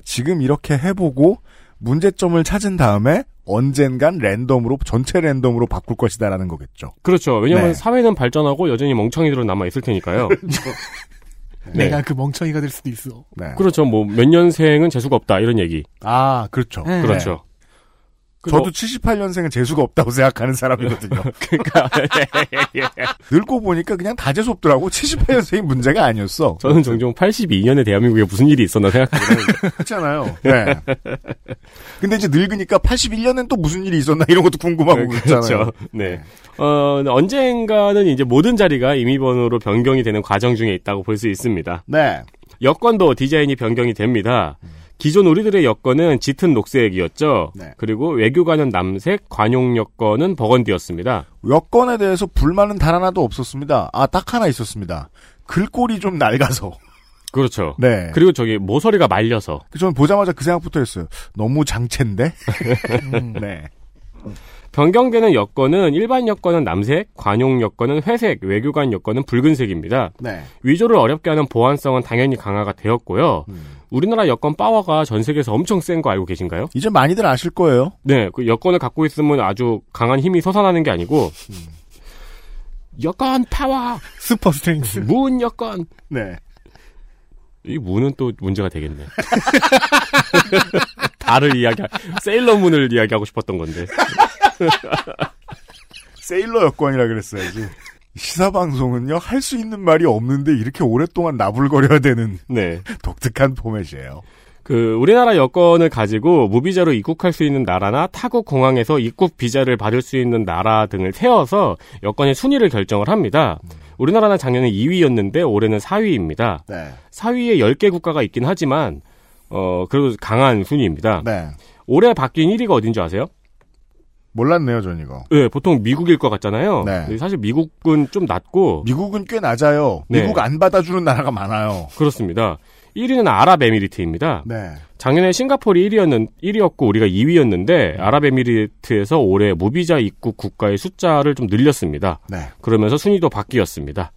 지금 이렇게 해보고 문제점을 찾은 다음에 언젠간 랜덤으로 전체 랜덤으로 바꿀 것이다라는 거겠죠. 그렇죠. 왜냐하면 네. 사회는 발전하고 여전히 멍청이들은 남아 있을 테니까요. 네. 내가 그 멍청이가 될 수도 있어. 네. 그렇죠. 뭐 몇 년생은 재수가 없다 이런 얘기. 아 그렇죠. 네. 그렇죠. 저도 78년생은 재수가 없다고 생각하는 사람이거든요. 그러니까 늙고 보니까 그냥 다 재수 없더라고. 78년생이 문제가 아니었어. 저는 종종 82년에 대한민국에 무슨 일이 있었나 생각하거든요. 그렇잖아요. 네. 근데 이제 늙으니까 81년엔 또 무슨 일이 있었나 이런 것도 궁금하고 그렇잖아요. 그렇죠. 네. 언젠가는 이제 모든 자리가 임의번호로 변경이 되는 과정 중에 있다고 볼 수 있습니다. 네. 여권도 디자인이 변경이 됩니다. 기존 우리들의 여권은 짙은 녹색이었죠. 네. 그리고 외교관은 남색, 관용 여권은 버건디였습니다. 여권에 대해서 불만은 단 하나도 없었습니다. 아, 딱 하나 있었습니다. 글꼴이 좀 낡아서. 그렇죠. 네. 그리고 저기 모서리가 말려서. 저는 보자마자 그 생각부터 했어요. 너무 장첸데? 네. 변경되는 여권은 일반 여권은 남색, 관용 여권은 회색, 외교관 여권은 붉은색입니다. 네. 위조를 어렵게 하는 보안성은 당연히 강화가 되었고요. 우리나라 여권 파워가 전 세계에서 엄청 센 거 알고 계신가요? 이제 많이들 아실 거예요. 네, 그 여권을 갖고 있으면 아주 강한 힘이 솟아나는 게 아니고 여권 파워, 슈퍼 스트렝스, 문 여권. 네. 이 문은 또 문제가 되겠네. 달을 이야기, 세일러문을 이야기하고 싶었던 건데. 세일러 여권이라 그랬어야지. 시사방송은요, 할 수 있는 말이 없는데 이렇게 오랫동안 나불거려야 되는 네. 독특한 포맷이에요. 우리나라 여권을 가지고 무비자로 입국할 수 있는 나라나 타국 공항에서 입국 비자를 받을 수 있는 나라 등을 세워서 여권의 순위를 결정을 합니다. 우리나라는 작년에 2위였는데 올해는 4위입니다. 네. 4위에 10개 국가가 있긴 하지만, 그래도 강한 순위입니다. 네. 올해 바뀐 1위가 어딘지 아세요? 몰랐네요, 전 이거. 네, 보통 미국일 것 같잖아요. 네. 사실 미국은 좀 낮고. 미국은 꽤 낮아요. 네. 미국 안 받아주는 나라가 많아요. 그렇습니다. 1위는 아랍에미리트입니다. 네. 작년에 싱가포르 1위였고 우리가 2위였는데 아랍에미리트에서 올해 무비자 입국 국가의 숫자를 좀 늘렸습니다. 네. 그러면서 순위도 바뀌었습니다.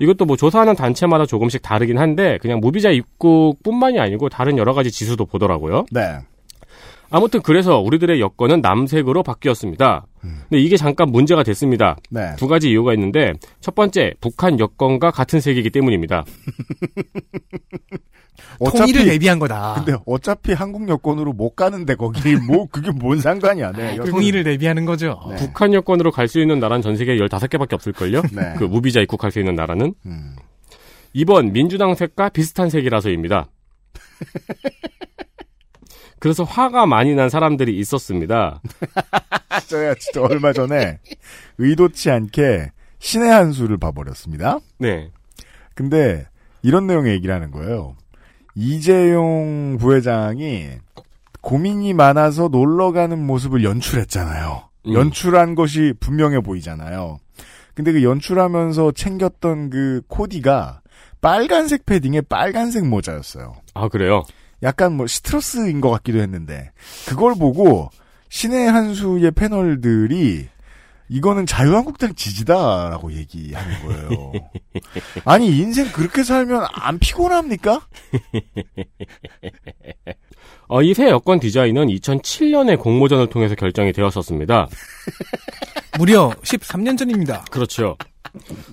이것도 뭐 조사하는 단체마다 조금씩 다르긴 한데 그냥 무비자 입국뿐만이 아니고 다른 여러 가지 지수도 보더라고요. 네. 아무튼 그래서 우리들의 여권은 남색으로 바뀌었습니다. 근데 이게 잠깐 문제가 됐습니다. 네. 두 가지 이유가 있는데 첫 번째, 북한 여권과 같은 색이기 때문입니다. 통일을 예비한 거다. 근데 어차피 한국 여권으로 못 가는데 거기 뭐 그게 뭔 상관이야. 네, 통일을 예비하는 거죠. 네. 북한 여권으로 갈 수 있는 나라는 전 세계에 15개밖에 없을걸요. 네. 그 무비자 입국할 수 있는 나라는. 2번, 민주당 색과 비슷한 색이라서입니다. 그래서 화가 많이 난 사람들이 있었습니다. 저야 진짜 얼마 전에 의도치 않게 신의 한 수를 봐버렸습니다. 네. 근데 이런 내용의 얘기를 하는 거예요. 이재용 부회장이 고민이 많아서 놀러가는 모습을 연출했잖아요. 연출한 것이 분명해 보이잖아요. 근데 그 연출하면서 챙겼던 그 코디가 빨간색 패딩에 빨간색 모자였어요. 아, 그래요? 약간 뭐 시트러스인 것 같기도 했는데 그걸 보고 신의 한수의 패널들이 이거는 자유한국당 지지다라고 얘기하는 거예요. 아니 인생 그렇게 살면 안 피곤합니까? 이 새 여권 디자인은 2007년에 공모전을 통해서 결정이 되었었습니다. 무려 13년 전입니다. 그렇죠.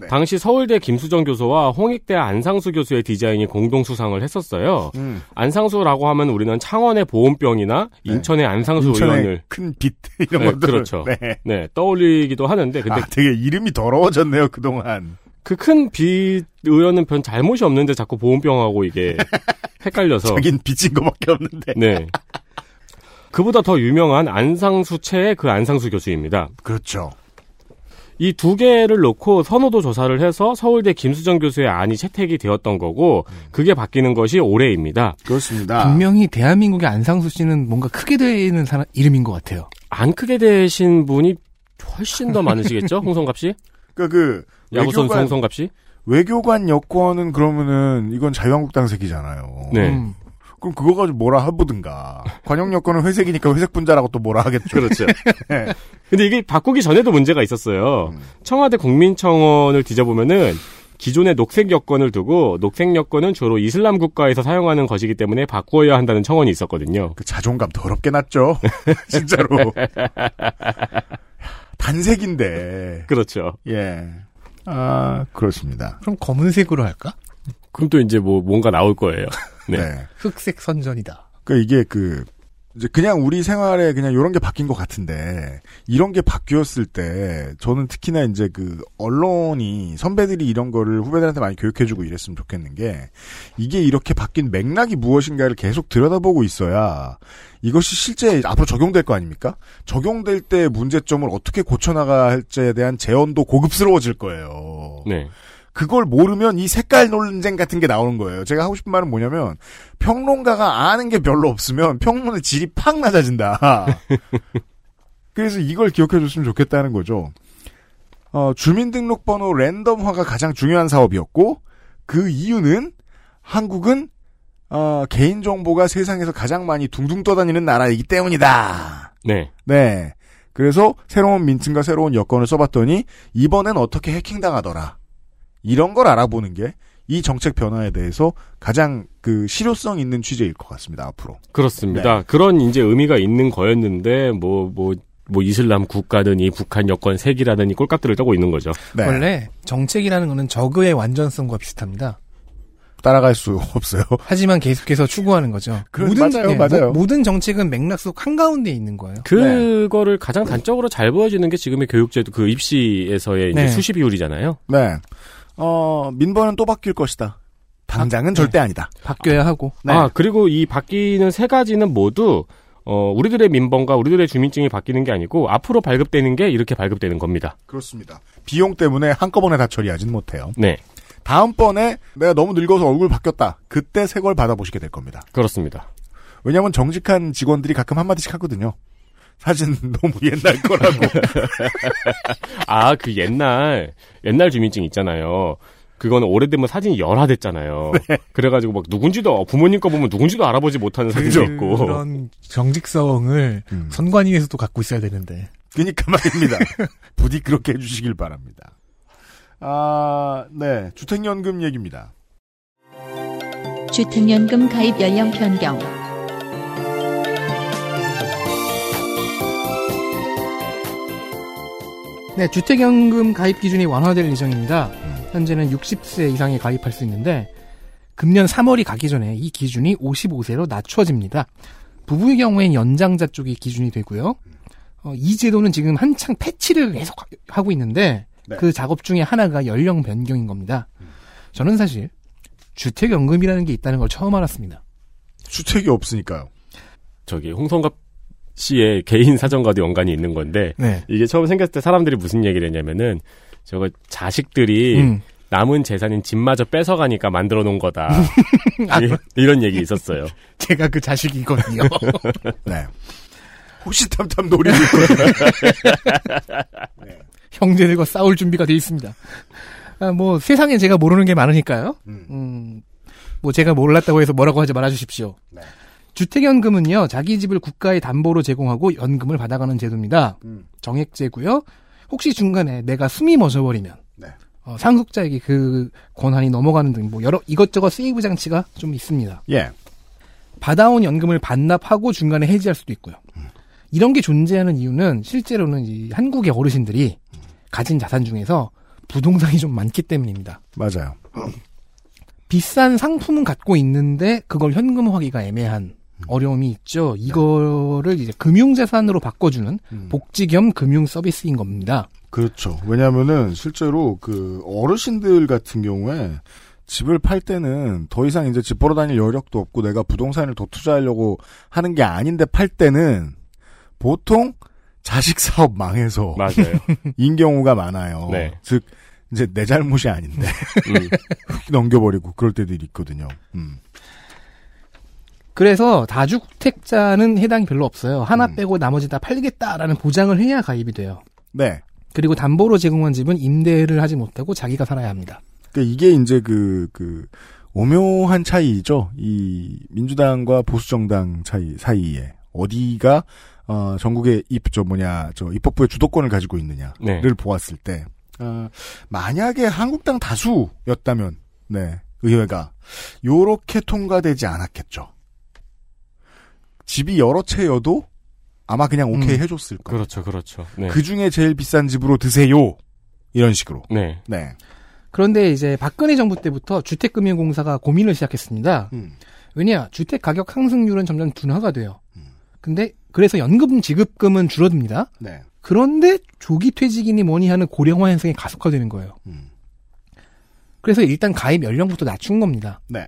네. 당시 서울대 김수정 교수와 홍익대 안상수 교수의 디자인이 공동 수상을 했었어요. 안상수라고 하면 우리는 창원의 보온병이나 인천의 네. 안상수 인천의 의원을 큰 빛 이런 것들 네, 그렇죠. 네. 네, 떠올리기도 하는데 근데 아, 되게 이름이 더러워졌네요 그동안. 그 큰 빛 의원은 별 잘못이 없는데 자꾸 보온병하고 이게 헷갈려서 자긴 빛인 것밖에 없는데. 네. 그보다 더 유명한 안상수체의 그 안상수 교수입니다. 그렇죠. 이 두 개를 놓고 선호도 조사를 해서 서울대 김수정 교수의 안이 채택이 되었던 거고 그게 바뀌는 것이 올해입니다. 그렇습니다. 분명히 대한민국의 안상수 씨는 뭔가 크게 되는 사람 이름인 것 같아요. 안 크게 되신 분이 훨씬 더 많으시겠죠? 홍성갑씨? 그러니까 야구선수 홍성갑씨? 외교관 여권은 그러면은 이건 자유한국당색이잖아요. 네. 그럼 그거 가지고 뭐라 하보든가. 관영 여권은 회색이니까 회색 분자라고 또 뭐라 하겠죠. 그렇죠. 네. 근데 이게 바꾸기 전에도 문제가 있었어요. 청와대 국민청원을 뒤져보면은 기존의 녹색 여권을 두고 녹색 여권은 주로 이슬람 국가에서 사용하는 것이기 때문에 바꾸어야 한다는 청원이 있었거든요. 그 자존감 더럽게 났죠. 진짜로. 단색인데. 그렇죠. 예. 아, 그렇습니다. 그럼 검은색으로 할까? 그럼 또 이제 뭔가 나올 거예요. 네. 네. 흑색 선전이다. 그러니까 이게 이제 그냥 우리 생활에 그냥 이런 게 바뀐 것 같은데, 이런 게 바뀌었을 때 저는 특히나 이제 언론이 선배들이 이런 거를 후배들한테 많이 교육해주고 이랬으면 좋겠는 게, 이게 이렇게 바뀐 맥락이 무엇인가를 계속 들여다보고 있어야 이것이 실제 앞으로 적용될 거 아닙니까? 적용될 때 문제점을 어떻게 고쳐나갈지에 대한 제언도 고급스러워질 거예요. 네. 그걸 모르면 이 색깔 논쟁 같은 게 나오는 거예요. 제가 하고 싶은 말은 뭐냐면, 평론가가 아는 게 별로 없으면 평론의 질이 팍 낮아진다. 그래서 이걸 기억해줬으면 좋겠다는 거죠. 주민등록번호 랜덤화가 가장 중요한 사업이었고, 그 이유는 한국은 개인정보가 세상에서 가장 많이 둥둥 떠다니는 나라이기 때문이다. 네. 네. 그래서 새로운 민증과 새로운 여권을 써봤더니 이번엔 어떻게 해킹당하더라. 이런 걸 알아보는 게 이 정책 변화에 대해서 가장 실효성 있는 취재일 것 같습니다, 앞으로. 그렇습니다. 네. 그런 이제 의미가 있는 거였는데, 이슬람 국가든이 북한 여권 색이라든이 꼴깍들을 떠고 있는 거죠. 네. 원래 정책이라는 거는 저그의 완전성과 비슷합니다. 따라갈 수 없어요. 하지만 계속해서 추구하는 거죠. 맞아요, 네, 맞아요. 모든 정책은 맥락 속 한가운데 있는 거예요. 그거를 가장 단적으로 잘 보여주는 게 지금의 교육제도 입시에서의 이제 수시 비율이잖아요. 네. 민번은 또 바뀔 것이다. 당장은 절대 아니다. 바뀌어야 하고. 네. 그리고 이 바뀌는 세 가지는 모두 우리들의 민번과 우리들의 주민증이 바뀌는 게 아니고 앞으로 발급되는 게 이렇게 발급되는 겁니다. 그렇습니다. 비용 때문에 한꺼번에 다 처리하진 못해요. 네. 다음번에 내가 너무 늙어서 얼굴 바뀌었다. 그때 새 걸 받아보시게 될 겁니다. 그렇습니다. 왜냐하면 정직한 직원들이 가끔 한마디씩 하거든요. 사진 너무 옛날 거라고. 옛날 주민증 있잖아요. 그건 오래되면 사진이 열화됐잖아요. 네. 그래가지고 부모님 거 보면 누군지도 알아보지 못하는 사진도 있고. 그런 정직성을 선관위에서도 갖고 있어야 되는데. 그러니까 말입니다. 부디 그렇게 해주시길 바랍니다. 네. 주택연금 얘기입니다. 주택연금 가입 연령 변경. 네. 주택연금 가입 기준이 완화될 예정입니다. 현재는 60세 이상에 가입할 수 있는데, 금년 3월이 가기 전에 이 기준이 55세로 낮춰집니다. 부부의 경우엔 연장자 쪽이 기준이 되고요. 이 제도는 지금 한창 패치를 계속 하고 있는데, 네. 그 작업 중에 하나가 연령 변경인 겁니다. 저는 사실 주택연금이라는 게 있다는 걸 처음 알았습니다. 주택이 없으니까요. 홍성갑 씨의 개인 사정과도 연관이 있는 건데, 네. 이게 처음 생겼을 때 사람들이 무슨 얘기를 했냐면은, 자식들이 남은 재산인 집마저 뺏어가니까 만들어 놓은 거다. 이런 얘기 있었어요. 제가 그 자식이거든요. 네. 호시탐탐 노리고 있거든요. 네. 형제들과 싸울 준비가 돼 있습니다. 세상에 제가 모르는 게 많으니까요. 제가 몰랐다고 해서 뭐라고 하지 말아주십시오. 네. 주택연금은요, 자기 집을 국가의 담보로 제공하고 연금을 받아가는 제도입니다. 정액제고요. 혹시 중간에 내가 숨이 멎어버리면 상속자에게 그 권한이 넘어가는 등 여러 이것저것 세이브 장치가 좀 있습니다. 예. 받아온 연금을 반납하고 중간에 해지할 수도 있고요. 이런 게 존재하는 이유는 실제로는 이 한국의 어르신들이 가진 자산 중에서 부동산이 좀 많기 때문입니다. 맞아요. 비싼 상품은 갖고 있는데 그걸 현금화하기가 애매한 어려움이 있죠. 이거를 이제 금융자산으로 바꿔주는 복지 겸 금융 서비스인 겁니다. 그렇죠. 왜냐하면은 실제로 어르신들 같은 경우에 집을 팔 때는 더 이상 이제 집 벌어 다닐 여력도 없고 내가 부동산을 더 투자하려고 하는 게 아닌데 팔 때는 보통 자식 사업 망해서 인 경우가 많아요. 네. 즉 이제 내 잘못이 아닌데 넘겨버리고 그럴 때들이 있거든요. 그래서 다주택자는 해당이 별로 없어요. 하나 빼고 나머지 다 팔겠다라는 보장을 해야 가입이 돼요. 네. 그리고 담보로 제공한 집은 임대를 하지 못하고 자기가 살아야 합니다. 그러니까 이게 이제 오묘한 차이죠. 이 민주당과 보수 정당 차이 사이에 어디가 전국의 입법부의 주도권을 가지고 있느냐를 네. 보았을 때 만약에 한국당 다수였다면 네, 의회가 요렇게 통과되지 않았겠죠. 집이 여러 채여도 아마 그냥 오케이 해줬을 거예요. 그렇죠, 그렇죠. 네. 그 중에 제일 비싼 집으로 드세요. 이런 식으로. 네. 네. 그런데 이제 박근혜 정부 때부터 주택금융공사가 고민을 시작했습니다. 왜냐, 주택 가격 상승률은 점점 둔화가 돼요. 근데 그래서 연금 지급금은 줄어듭니다. 네. 그런데 조기 퇴직이니 뭐니 하는 고령화 현상이 가속화되는 거예요. 그래서 일단 가입 연령부터 낮춘 겁니다. 네.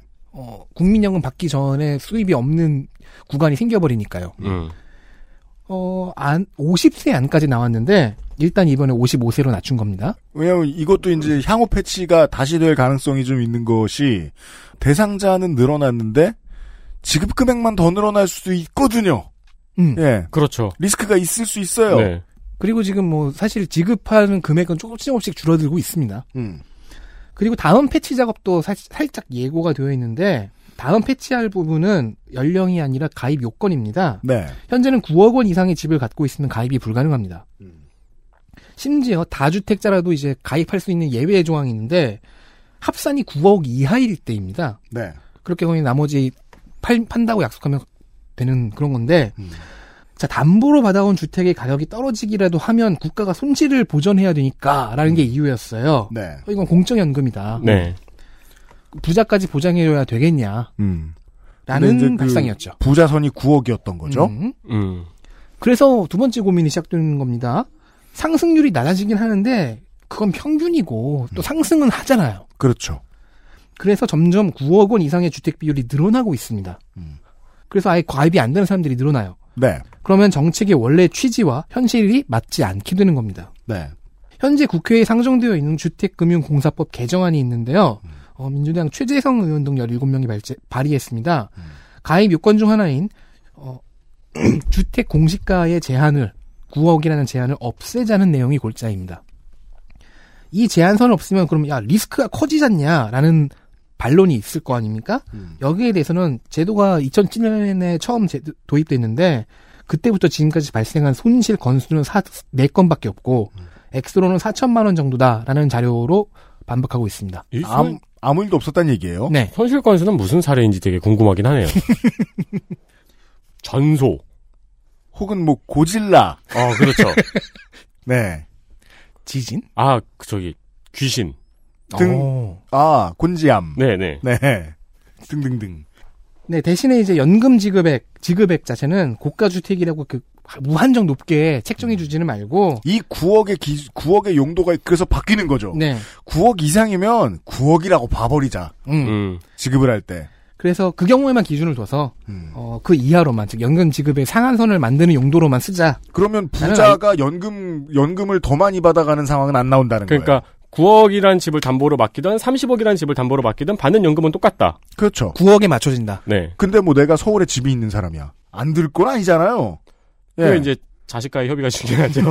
국민연금 받기 전에 수입이 없는 구간이 생겨버리니까요. 50세 안까지 나왔는데 일단 이번에 55세로 낮춘 겁니다. 왜냐하면 이것도 이제 향후 패치가 다시 될 가능성이 좀 있는 것이 대상자는 늘어났는데 지급 금액만 더 늘어날 수도 있거든요. 예, 그렇죠. 리스크가 있을 수 있어요. 네. 그리고 지금 사실 지급하는 금액은 조금씩 줄어들고 있습니다. 그리고 다음 패치 작업도 살짝 예고가 되어 있는데 다음 패치할 부분은 연령이 아니라 가입 요건입니다. 네. 현재는 9억 원 이상의 집을 갖고 있으면 가입이 불가능합니다. 심지어 다주택자라도 이제 가입할 수 있는 예외 조항이 있는데 합산이 9억 이하일 때입니다. 네. 그렇게 거의 나머지 판다고 약속하면 되는 그런 건데 자, 담보로 받아온 주택의 가격이 떨어지기라도 하면 국가가 손실을 보전해야 되니까라는 게 이유였어요. 네. 이건 공적연금이다. 네. 부자까지 보장해줘야 되겠냐. 라는 발상이었죠. 부자선이 9억이었던 거죠. 그래서 두 번째 고민이 시작되는 겁니다. 상승률이 낮아지긴 하는데 그건 평균이고 또 상승은 하잖아요. 그렇죠. 그래서 점점 9억 원 이상의 주택 비율이 늘어나고 있습니다. 그래서 아예 가입이 안 되는 사람들이 늘어나요. 네. 그러면 정책의 원래 취지와 현실이 맞지 않게 되는 겁니다. 네. 현재 국회에 상정되어 있는 주택금융공사법 개정안이 있는데요. 민주당 최재성 의원 등 17명이 발의했습니다. 가입 요건 중 하나인 주택 공시가의 제한을 9억이라는 제한을 없애자는 내용이 골자입니다. 이 제한선을 없으면 그럼 야 리스크가 커지지 않냐라는 반론이 있을 거 아닙니까? 여기에 대해서는 제도가 2007년에 처음 도입됐는데 그때부터 지금까지 발생한 손실 건수는 4건밖에 없고 액수로는 4천만 원 정도다라는 자료로 반박하고 있습니다. 아무 일도 없었다는 얘기예요? 네. 손실 건수는 무슨 사례인지 되게 궁금하긴 하네요. 전소 혹은 고질라. 아, 그렇죠. 네. 지진? 아, 귀신. 등, 오. 아, 곤지암. 네네. 네. 등등등. 네, 대신에 이제 연금 지급액 자체는 고가주택이라고 무한정 높게 책정해주지는 말고. 이 9억의 용도가 그래서 바뀌는 거죠. 네. 9억 이상이면 9억이라고 봐버리자. 지급을 할 때. 그래서 그 경우에만 기준을 둬서 그 이하로만 즉 연금 지급의 상한선을 만드는 용도로만 쓰자. 그러면 부자가 연금을 더 많이 받아가는 상황은 안 나온다는 거예요. 9억이란 집을 담보로 맡기든 30억이란 집을 담보로 맡기든 받는 연금은 똑같다. 그렇죠. 9억에 맞춰진다. 네. 근데 내가 서울에 집이 있는 사람이야. 안 들 건 아니잖아요. 예. 그 이제 자식과의 협의가 중요하죠.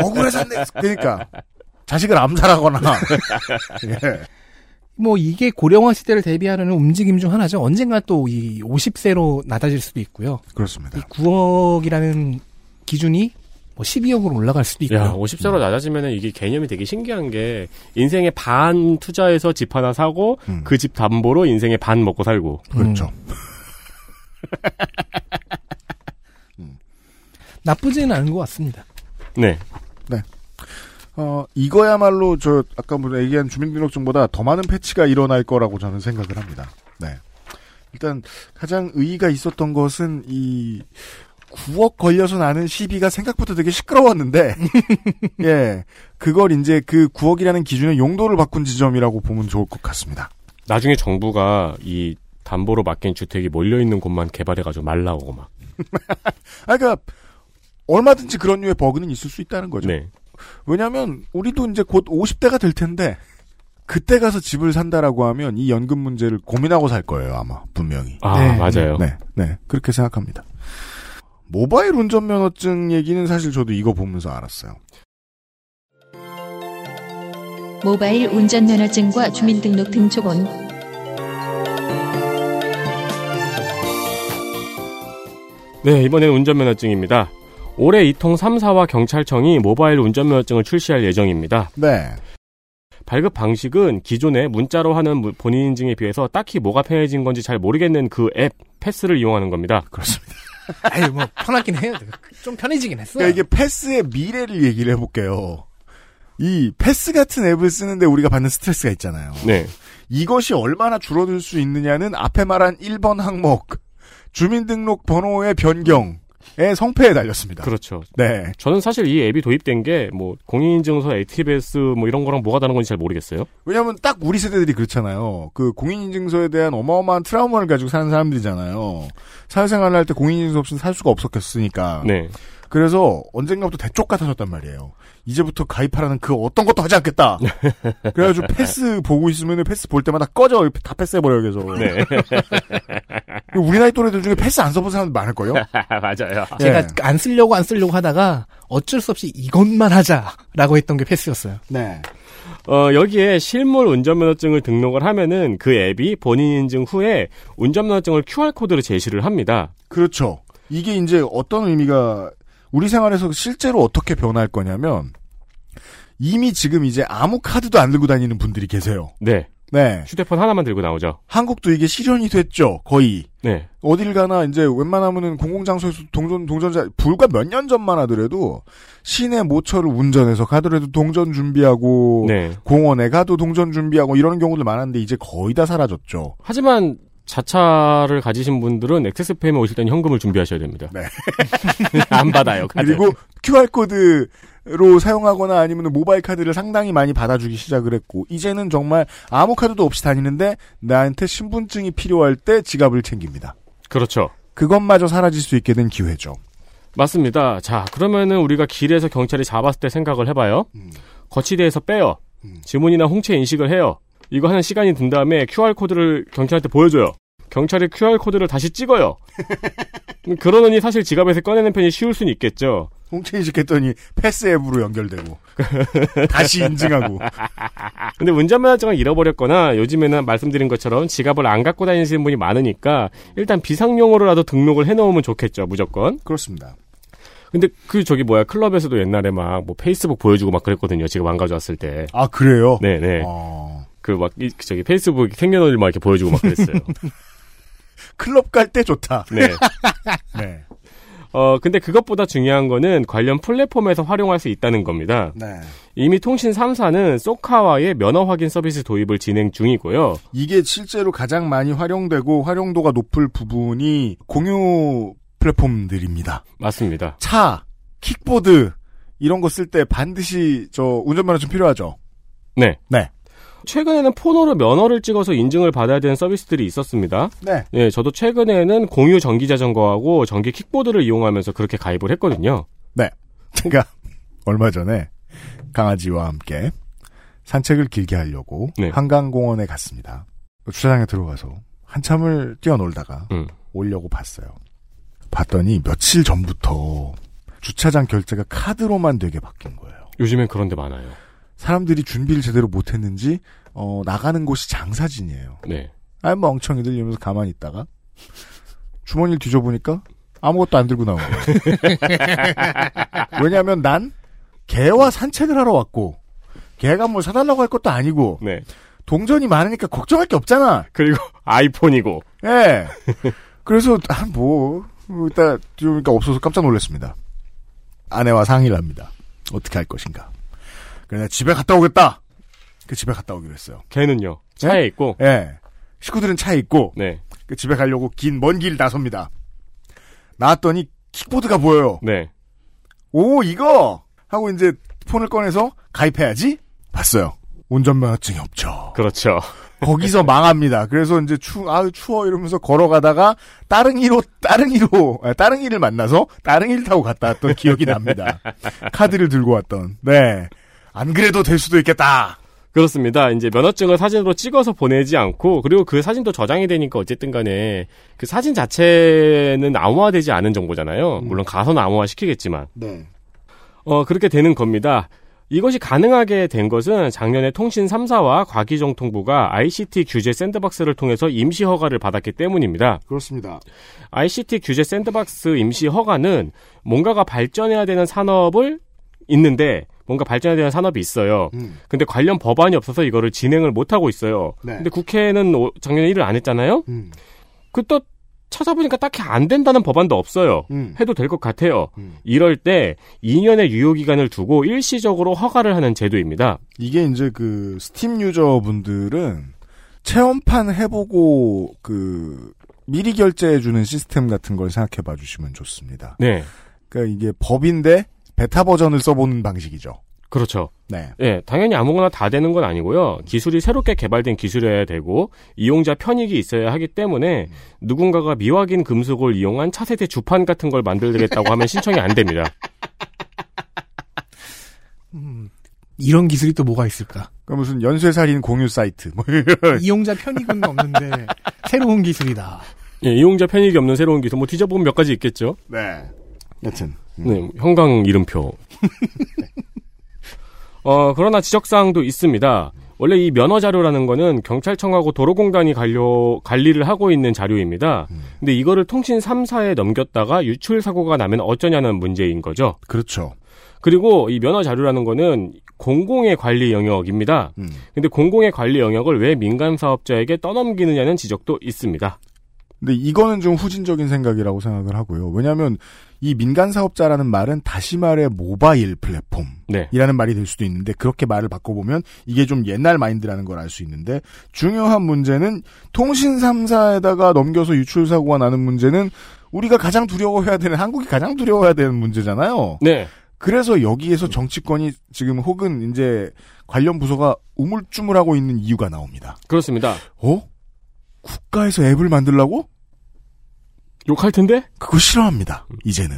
억울해서 그러니까 자식을 암살하거나. 예. 이게 고령화 시대를 대비하려는 움직임 중 하나죠. 언젠가 또 이 50세로 낮아질 수도 있고요. 그렇습니다. 이 9억이라는 기준이 12억으로 올라갈 수도 있고요. 야, 50세로 낮아지면은 이게 개념이 되게 신기한 게 인생의 반 투자해서 집 하나 사고 그 집 담보로 인생의 반 먹고 살고. 그렇죠. 나쁘지는 않은 것 같습니다. 네. 네. 이거야말로 아까 얘기한 주민등록증보다 더 많은 패치가 일어날 거라고 저는 생각을 합니다. 네. 일단 가장 의의가 있었던 것은 이 9억 걸려서 나는 시비가 생각보다 되게 시끄러웠는데 예. 그걸 이제 그 9억이라는 기준의 용도를 바꾼 지점이라고 보면 좋을 것 같습니다. 나중에 정부가 이 담보로 맡긴 주택이 몰려있는 곳만 개발해가지고 말 나오고 막. 그러니까 얼마든지 그런 류의 버그는 있을 수 있다는 거죠. 네. 왜냐하면 우리도 이제 곧 50대가 될 텐데 그때 가서 집을 산다라고 하면 이 연금 문제를 고민하고 살 거예요. 아마 분명히. 아 네. 맞아요. 네, 네 그렇게 생각합니다. 모바일 운전면허증 얘기는 사실 저도 이거 보면서 알았어요. 모바일 운전면허증과 주민등록 등 조본. 네, 이번에는 운전면허증입니다. 올해 이통 3사와 경찰청이 모바일 운전면허증을 출시할 예정입니다. 네. 발급 방식은 기존에 문자로 하는 본인 인증에 비해서 딱히 뭐가 편해진 건지 잘 모르겠는 그 앱 패스를 이용하는 겁니다. 그렇습니다. 아유, 뭐 편하긴 해요. 좀 편해지긴 했어요. 그러니까 이게 패스의 미래를 얘기를 해볼게요. 이 패스 같은 앱을 쓰는데 우리가 받는 스트레스가 있잖아요. 네. 이것이 얼마나 줄어들 수 있느냐는 앞에 말한 1번 항목 주민등록 번호의 변경. 예, 성패에 달렸습니다. 그렇죠. 네. 저는 사실 이 앱이 도입된 게, 뭐, 공인인증서, ATBS, 뭐, 이런 거랑 뭐가 다른 건지 잘 모르겠어요. 왜냐면 딱 우리 세대들이 그렇잖아요. 그, 공인인증서에 대한 어마어마한 트라우마를 가지고 사는 사람들이잖아요. 사회생활을 할 때 공인인증서 없이는 살 수가 없었겠으니까. 네. 그래서 언젠가부터 대쪽 같아졌단 말이에요. 이제부터 가입하라는 그 어떤 것도 하지 않겠다. 그래가지고 패스 보고 있으면 패스 볼 때마다 꺼져. 다 패스해버려요, 계속. 네. 우리 나이 또래들 중에 패스 안 써본 사람들 많을걸요? 맞아요. 제가 네. 안 쓰려고 하다가 어쩔 수 없이 이것만 하자라고 했던 게 패스였어요. 네. 여기에 실물 운전면허증을 등록을 하면은 그 앱이 본인 인증 후에 운전면허증을 QR코드로 제시를 합니다. 그렇죠. 이게 이제 어떤 의미가 우리 생활에서 실제로 어떻게 변할 거냐면 이미 지금 이제 아무 카드도 안 들고 다니는 분들이 계세요. 네. 네. 휴대폰 하나만 들고 나오죠. 한국도 이게 실현이 됐죠. 거의. 네. 어딜 가나 이제 웬만하면은 공공장소에서 동전자 불과 몇 년 전만 하더라도 시내 모처를 운전해서 가더라도 동전 준비하고 네. 공원에 가도 동전 준비하고 이런 경우들 많았는데 이제 거의 다 사라졌죠. 하지만 자차를 가지신 분들은 XSFM에 오실 때는 현금을 준비하셔야 됩니다. 네. 안 받아요. 카드. 그리고 QR코드로 사용하거나 아니면 모바일 카드를 상당히 많이 받아주기 시작을 했고 이제는 정말 아무 카드도 없이 다니는데 나한테 신분증이 필요할 때 지갑을 챙깁니다. 그렇죠. 그것마저 사라질 수 있게 된 기회죠. 맞습니다. 자, 그러면은 우리가 길에서 경찰이 잡았을 때 생각을 해봐요. 거치대에서 빼요. 지문이나 홍채 인식을 해요. 이거 하는 시간이 든 다음에 QR코드를 경찰한테 보여줘요. 경찰이 QR코드를 다시 찍어요. 그러느니 사실 지갑에서 꺼내는 편이 쉬울 수는 있겠죠. 홍채 인식했더니 패스 앱으로 연결되고 다시 인증하고. 근데 운전면허증을 잃어버렸거나 요즘에는 말씀드린 것처럼 지갑을 안 갖고 다니시는 분이 많으니까 일단 비상용으로라도 등록을 해놓으면 좋겠죠. 무조건. 그렇습니다. 근데 그 클럽에서도 옛날에 막 뭐 페이스북 보여주고 막 그랬거든요. 지갑 안 가져왔을 때. 아 그래요? 네네. 페이스북 생년월일 막 이렇게 보여주고 막 그랬어요. 클럽 갈 때 좋다. 네. 네. 근데 그것보다 중요한 거는 관련 플랫폼에서 활용할 수 있다는 겁니다. 네. 이미 통신 3사는 소카와의 면허 확인 서비스 도입을 진행 중이고요. 이게 실제로 가장 많이 활용되고 활용도가 높을 부분이 공유 플랫폼들입니다. 맞습니다. 차, 킥보드, 이런 거 쓸 때 반드시 운전면허증 필요하죠? 네. 네. 최근에는 폰으로 면허를 찍어서 인증을 받아야 되는 서비스들이 있었습니다. 네. 예, 저도 최근에는 공유 전기자전거하고 전기 킥보드를 이용하면서 그렇게 가입을 했거든요. 네. 제가 얼마 전에 강아지와 함께 산책을 길게 하려고 네. 한강공원에 갔습니다. 주차장에 들어가서 한참을 뛰어놀다가 오려고 봤어요. 봤더니 며칠 전부터 주차장 결제가 카드로만 되게 바뀐 거예요. 요즘엔 그런 데 많아요. 사람들이 준비를 제대로 못했는지 나가는 곳이 장사진이에요. 네. 아이 멍청이들 이러면서 가만히 있다가 주머니를 뒤져보니까 아무것도 안 들고 나온 거예요. 왜냐하면 난 개와 산책을 하러 왔고 개가 뭘 사달라고 할 것도 아니고 네. 동전이 많으니까 걱정할 게 없잖아. 그리고 아이폰이고. 네. 그래서 일단 뒤져보니까 없어서 깜짝 놀랐습니다. 아내와 상의를 합니다. 어떻게 할 것인가. 그냥 집에 갔다 오겠다. 그 집에 갔다 오기로 했어요. 걔는요? 차에 네? 있고? 네. 식구들은 차에 있고. 네. 그 집에 가려고 먼 길 나섭니다. 나왔더니 킥보드가 보여요. 네. 오, 이거! 하고 이제 폰을 꺼내서 가입해야지? 봤어요. 운전면허증이 없죠. 그렇죠. 거기서 망합니다. 그래서 이제 추워 이러면서 걸어가다가 따릉이를 만나서 따릉이를 타고 갔다 왔던 기억이 납니다. 카드를 들고 왔던. 네. 안 그래도 될 수도 있겠다. 그렇습니다. 이제 면허증을 사진으로 찍어서 보내지 않고 그리고 그 사진도 저장이 되니까 어쨌든 간에 그 사진 자체는 암호화되지 않은 정보잖아요. 물론 가서는 암호화시키겠지만. 네. 그렇게 되는 겁니다. 이것이 가능하게 된 것은 작년에 통신 3사와 과기정통부가 ICT 규제 샌드박스를 통해서 임시 허가를 받았기 때문입니다. 그렇습니다. ICT 규제 샌드박스 임시 허가는 뭔가가 발전해야 되는 산업을 있는데 뭔가 발전에 대한 산업이 있어요. 근데 관련 법안이 없어서 이거를 진행을 못하고 있어요. 네. 근데 국회는 작년에 일을 안 했잖아요. 그또 찾아보니까 딱히 안 된다는 법안도 없어요. 해도 될 것 같아요. 이럴 때 2년의 유효기간을 두고 일시적으로 허가를 하는 제도입니다. 이게 이제 그 스팀 유저분들은 체험판 해보고 그 미리 결제해주는 시스템 같은 걸 생각해봐 주시면 좋습니다. 네. 그러니까 이게 법인데 베타 버전을 써보는 방식이죠. 그렇죠. 네. 예, 당연히 아무거나 다 되는 건 아니고요. 기술이 새롭게 개발된 기술이어야 되고 이용자 편익이 있어야 하기 때문에 누군가가 미확인 금속을 이용한 차세대 주판 같은 걸 만들겠다고 하면 신청이 안 됩니다. 이런 기술이 또 뭐가 있을까? 그러니까 무슨 연쇄살인 공유 사이트. 뭐 이용자 편익은 없는데 새로운 기술이다. 예, 이용자 편익이 없는 새로운 기술. 뭐 뒤져보면 몇 가지 있겠죠. 네. 여튼. 네, 형광 이름표. 그러나 지적사항도 있습니다. 원래 이 면허 자료라는 거는 경찰청하고 도로공단이 관리를 하고 있는 자료입니다. 근데 이거를 통신 3사에 넘겼다가 유출 사고가 나면 어쩌냐는 문제인 거죠. 그렇죠. 그리고 이 면허 자료라는 거는 공공의 관리 영역입니다. 근데 공공의 관리 영역을 왜 민간 사업자에게 떠넘기느냐는 지적도 있습니다. 근데 이거는 좀 후진적인 생각이라고 생각을 하고요. 왜냐하면 이 민간 사업자라는 말은 다시 말해 모바일 플랫폼이라는 네. 말이 될 수도 있는데 그렇게 말을 바꿔보면 이게 좀 옛날 마인드라는 걸 알 수 있는데 중요한 문제는 통신 3사에다가 넘겨서 유출 사고가 나는 문제는 우리가 가장 두려워해야 되는 한국이 가장 두려워해야 되는 문제잖아요. 네. 그래서 여기에서 정치권이 지금 혹은 이제 관련 부서가 우물쭈물하고 있는 이유가 나옵니다. 그렇습니다. 어? 국가에서 앱을 만들라고? 욕할 텐데? 그거 싫어합니다. 이제는.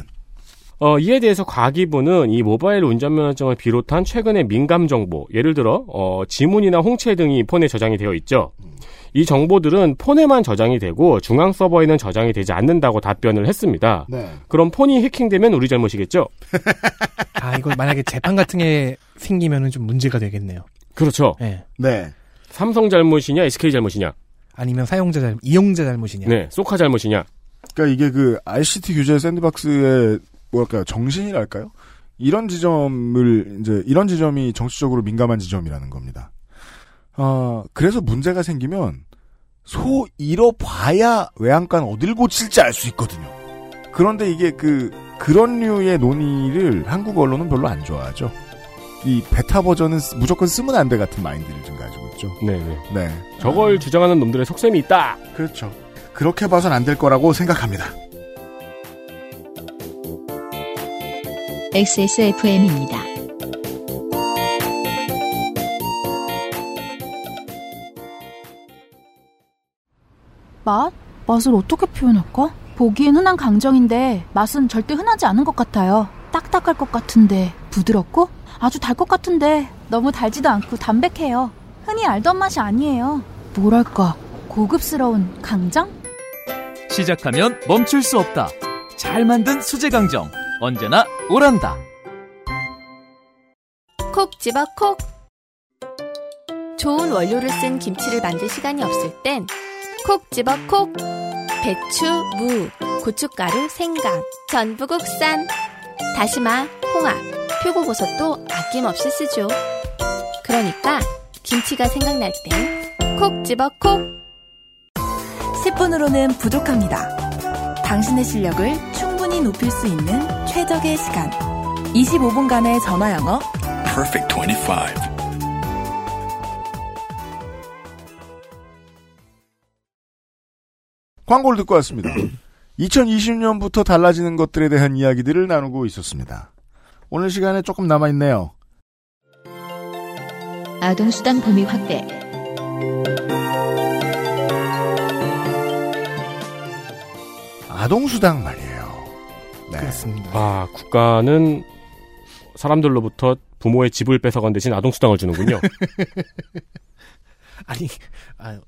이에 대해서 과기부는 이 모바일 운전면허증을 비롯한 최근의 민감 정보, 예를 들어 지문이나 홍채 등이 폰에 저장이 되어 있죠. 이 정보들은 폰에만 저장이 되고 중앙 서버에는 저장이 되지 않는다고 답변을 했습니다. 네. 그럼 폰이 해킹되면 우리 잘못이겠죠? 아, 이거 만약에 재판 같은 게 생기면은 좀 문제가 되겠네요. 그렇죠. 네. 네. 삼성 잘못이냐, SK 잘못이냐? 아니면 사용자 잘못, 이용자 잘못이냐? 네, 소카 잘못이냐? 그러니까 이게 그 ICT 규제 샌드박스의 뭐랄까요, 정신이랄까요? 이런 지점이 정치적으로 민감한 지점이라는 겁니다. 그래서 문제가 생기면 소 잃어봐야 외양간 어딜 고칠지 알 수 있거든요. 그런데 이게 그런 류의 논의를 한국 언론은 별로 안 좋아하죠. 이 베타 버전은 무조건 쓰면 안 돼 같은 마인드를 좀 가지고 있죠. 네네. 네. 저걸 주장하는 놈들의 속셈이 있다. 그렇죠. 그렇게 봐선 안 될 거라고 생각합니다. XSFM입니다. 맛? 맛을 어떻게 표현할까? 보기엔 흔한 강정인데 맛은 절대 흔하지 않은 것 같아요. 딱딱할 것 같은데 부드럽고 아주 달 것 같은데 너무 달지도 않고 담백해요. 흔히 알던 맛이 아니에요. 뭐랄까, 고급스러운 강정? 시작하면 멈출 수 없다. 잘 만든 수제 강정. 언제나 오란다. 콕 집어 콕. 좋은 원료를 쓴 김치를 만들 시간이 없을 땐 콕 집어 콕. 배추, 무, 고춧가루, 생강, 전부 국산. 다시마, 홍합, 표고버섯도 아낌없이 쓰죠. 그러니까 김치가 생각날 땐 콕 집어 콕. 10분으로는 부족합니다. 당신의 실력을 충분히 높일 수 있는 최적의 시간. 25분간의 전화 영어 Perfect 25. 광고를 듣고 왔습니다. 2020년부터 달라지는 것들에 대한 이야기들을 나누고 있었습니다. 오늘 시간에 조금 남아있네요. 아동수당 범위 확대. 아동수당 말이에요. 네. 그렇습니다. 아, 국가는 사람들로부터 부모의 집을 뺏어간 대신 아동수당을 주는군요. 아니,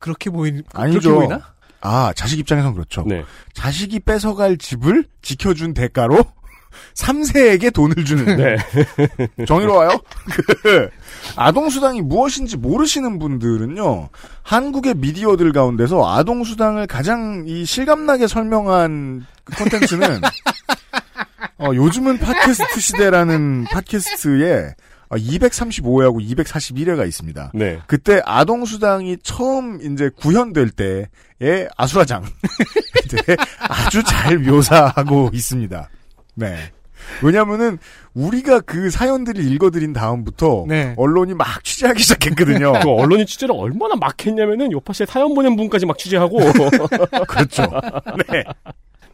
그렇게 아니죠. 보이나? 아, 자식 입장에선 그렇죠. 네. 자식이 뺏어갈 집을 지켜준 대가로 3세에게 돈을 주는데 네. 정의로워요? 아동수당이 무엇인지 모르시는 분들은요. 한국의 미디어들 가운데서 아동수당을 가장 이 실감나게 설명한 콘텐츠는 요즘은 팟캐스트 시대라는 팟캐스트에 235회하고 241회가 있습니다. 네. 그때 아동수당이 처음 이제 구현될 때의 아수라장. 그때 아주 잘 묘사하고 있습니다. 네. 왜냐면은 우리가 그 사연들을 읽어드린 다음부터 네. 언론이 막 취재하기 시작했거든요. 그 언론이 취재를 얼마나 막 했냐면은 요파씨의 사연 보낸 분까지 막 취재하고. 그렇죠. 네.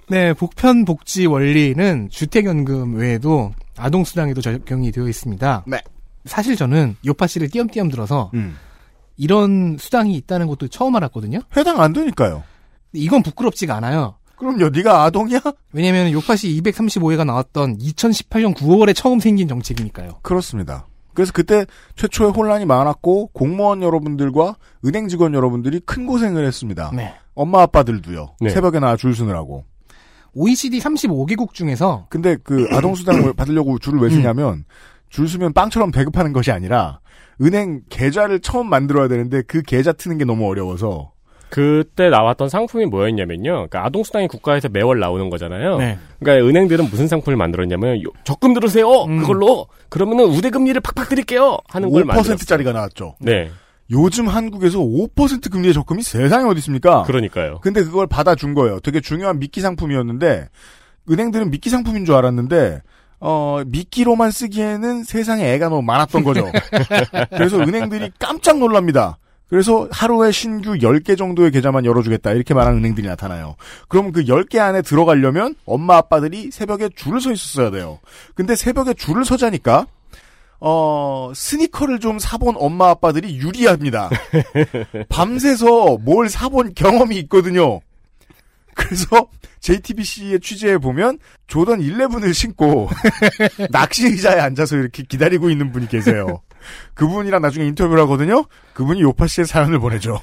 네, 보편 복지 원리는 주택연금 외에도 아동수당에도 적용이 되어 있습니다. 네. 사실 저는 요파 씨를 띄엄띄엄 들어서 이런 수당이 있다는 것도 처음 알았거든요. 해당 안 되니까요. 이건 부끄럽지가 않아요. 그럼요. 네가 아동이야? 왜냐하면 요파 씨 235회가 나왔던 2018년 9월에 처음 생긴 정책이니까요. 그렇습니다. 그래서 그때 최초의 혼란이 많았고 공무원 여러분들과 은행 직원 여러분들이 큰 고생을 했습니다. 네. 엄마 아빠들도요. 네. 새벽에 나와 줄 서느라고. OECD 35개국 중에서 근데 그 아동수당을 받으려고 줄을 왜 서냐면 줄 서면 빵처럼 배급하는 것이 아니라 은행 계좌를 처음 만들어야 되는데 그 계좌 트는 게 너무 어려워서 그때 나왔던 상품이 뭐였냐면요. 그러니까 아동수당이 국가에서 매월 나오는 거잖아요. 네. 그러니까 은행들은 무슨 상품을 만들었냐면 적금 들으세요. 그걸로 그러면은 우대금리를 팍팍 드릴게요 하는 걸 만들었어요. 5%짜리가 나왔죠. 네. 요즘 한국에서 5% 금리의 적금이 세상에 어디 있습니까? 그러니까요. 근데 그걸 받아준 거예요. 되게 중요한 미끼 상품이었는데 은행들은 미끼 상품인 줄 알았는데 미끼로만 쓰기에는 세상에 애가 너무 많았던 거죠. 그래서 은행들이 깜짝 놀랍니다. 그래서 하루에 신규 10개 정도의 계좌만 열어주겠다 이렇게 말하는 은행들이 나타나요. 그럼 그 10개 안에 들어가려면 엄마 아빠들이 새벽에 줄을 서 있었어야 돼요. 근데 새벽에 줄을 서자니까 스니커를 좀 사본 엄마 아빠들이 유리합니다. 밤새서 뭘 사본 경험이 있거든요. 그래서 JTBC의 취재에 보면 조던 11을 신고 낚시 의자에 앉아서 이렇게 기다리고 있는 분이 계세요. 그분이랑 나중에 인터뷰를 하거든요. 그분이 요파 씨의 사연을 보내죠.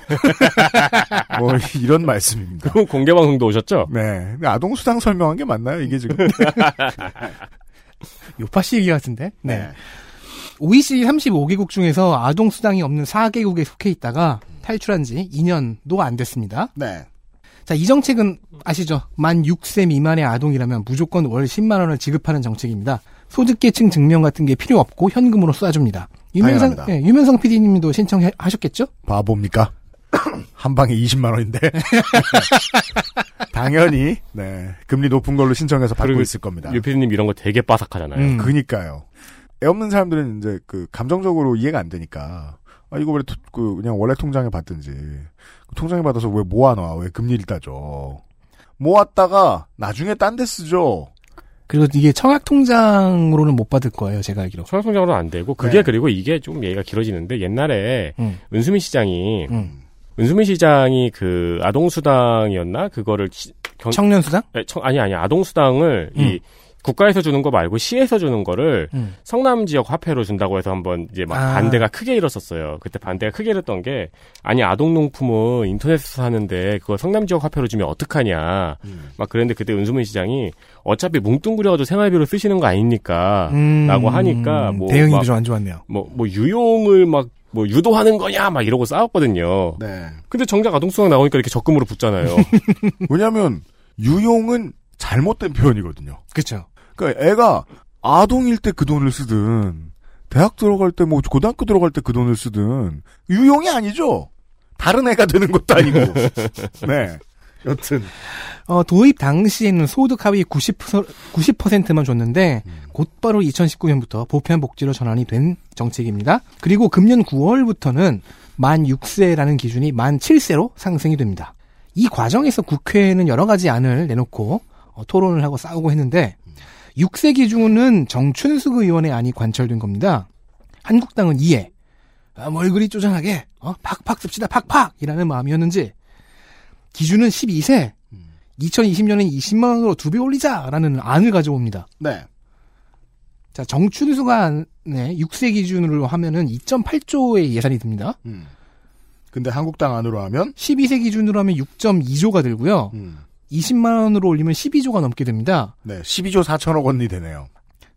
뭐 이런 말씀입니다. 그럼 공개방송도 오셨죠? 네. 아동수당 설명한 게 맞나요? 이게 지금. 요파 씨 얘기 같은데? 네. 네. OECD 35개국 중에서 아동수당이 없는 4개국에 속해 있다가 탈출한 지 2년도 안 됐습니다. 네. 자, 이 정책은 아시죠? 만 6세 미만의 아동이라면 무조건 월 10만 원을 지급하는 정책입니다. 소득계층 증명 같은 게 필요 없고 현금으로 쏴줍니다. 유명상 PD님도 신청하셨겠죠? 바보입니까? 한 방에 20만 원인데. 당연히 네 금리 높은 걸로 신청해서 받고 있을 겁니다. 유 PD님 이런 거 되게 빠삭하잖아요. 그니까요. 애 없는 사람들은 이제 그 감정적으로 이해가 안 되니까 이거 왜 그냥 원래 통장에 받든지 통장에 받아서 왜 모아놔 왜 금리를 따져 모았다가 나중에 딴 데 쓰죠. 그리고 이게 청약통장으로는 못 받을 거예요. 제가 알기로 청약통장으로는 안 되고 그게 네. 그리고 이게 좀 얘기가 길어지는데 옛날에 은수민 시장이 그 아동수당이었나 그거를 청년수당? 아니 아동수당을 이 국가에서 주는 거 말고 시에서 주는 거를 성남 지역 화폐로 준다고 해서 한번 이제 막 반대가 크게 일었었어요. 그때 반대가 크게 일었던 게 아니 아동용품은 인터넷에서 사는데 그거 성남 지역 화폐로 주면 어떡하냐. 막 그랬는데 그때 은수민 시장이 어차피 뭉뚱그려가지고 생활비로 쓰시는 거 아닙니까? 라고 하니까 뭐 대응이 좀 안 좋았네요. 뭐 유용을 막 뭐 유도하는 거냐 막 이러고 싸웠거든요. 네. 근데 정작 아동수당 나오니까 이렇게 적금으로 붙잖아요. 왜냐하면 유용은 잘못된 표현이거든요. 그렇죠. 그러니까 애가 아동일 때 그 돈을 쓰든 대학 들어갈 때 뭐 고등학교 들어갈 때 그 돈을 쓰든 유용이 아니죠. 다른 애가 되는 것도 아니고. 네. 여튼 도입 당시에는 소득 하위 90%만 줬는데 곧바로 2019년부터 보편 복지로 전환이 된 정책입니다. 그리고 금년 9월부터는 만 6세라는 기준이 만 7세로 상승이 됩니다. 이 과정에서 국회는 여러 가지 안을 내놓고 토론을 하고 싸우고 했는데 6세 기준은 정춘숙 의원의 안이 관철된 겁니다. 한국당은 이에 뭘 그리 쪼잔하게 팍팍 씁시다 팍팍이라는 마음이었는지 기준은 12세 2020년에 20만 원으로 2배 올리자라는 안을 가져옵니다. 네. 자 정춘숙 안에 6세 기준으로 하면은 2.8조의 예산이 듭니다. 근데 한국당 안으로 하면 12세 기준으로 하면 6.2조가 들고요. 20만 원으로 올리면 12조가 넘게 됩니다. 네, 12조 4천억 원이 되네요.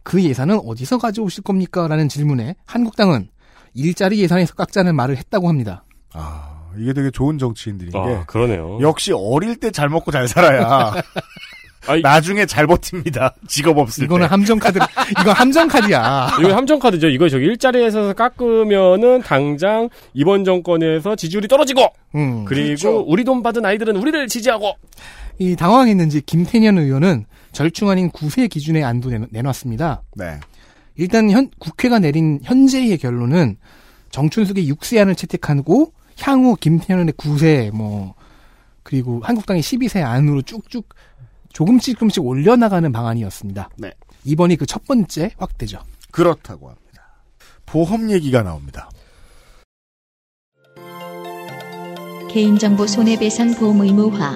그 예산은 어디서 가져오실 겁니까? 라는 질문에 한국당은 일자리 예산에서 깎자는 말을 했다고 합니다. 아, 이게 되게 좋은 정치인들인 게 그러네요. 역시 어릴 때 잘 먹고 잘 살아야 나중에 잘 버팁니다. 직업 없을 이거는 때. 이건 함정카드야. 이건 함정카드죠. 이거 저기 일자리에서 깎으면은 당장 이번 정권에서 지지율이 떨어지고, 그리고 그렇죠. 우리 돈 받은 아이들은 우리를 지지하고. 이 당황했는지 김태년 의원은 절충 아닌 구세 기준의 안도 내놨습니다. 네. 일단 국회가 내린 현재의 결론은 정춘숙의 6세안을 채택하고 향후 김태년의 9세 그리고 한국당의 12세 안으로 쭉쭉 조금씩 올려나가는 방안이었습니다. 네. 이번이 그 첫 번째 확대죠. 그렇다고 합니다. 보험 얘기가 나옵니다. 개인정보 손해배상 보험 의무화.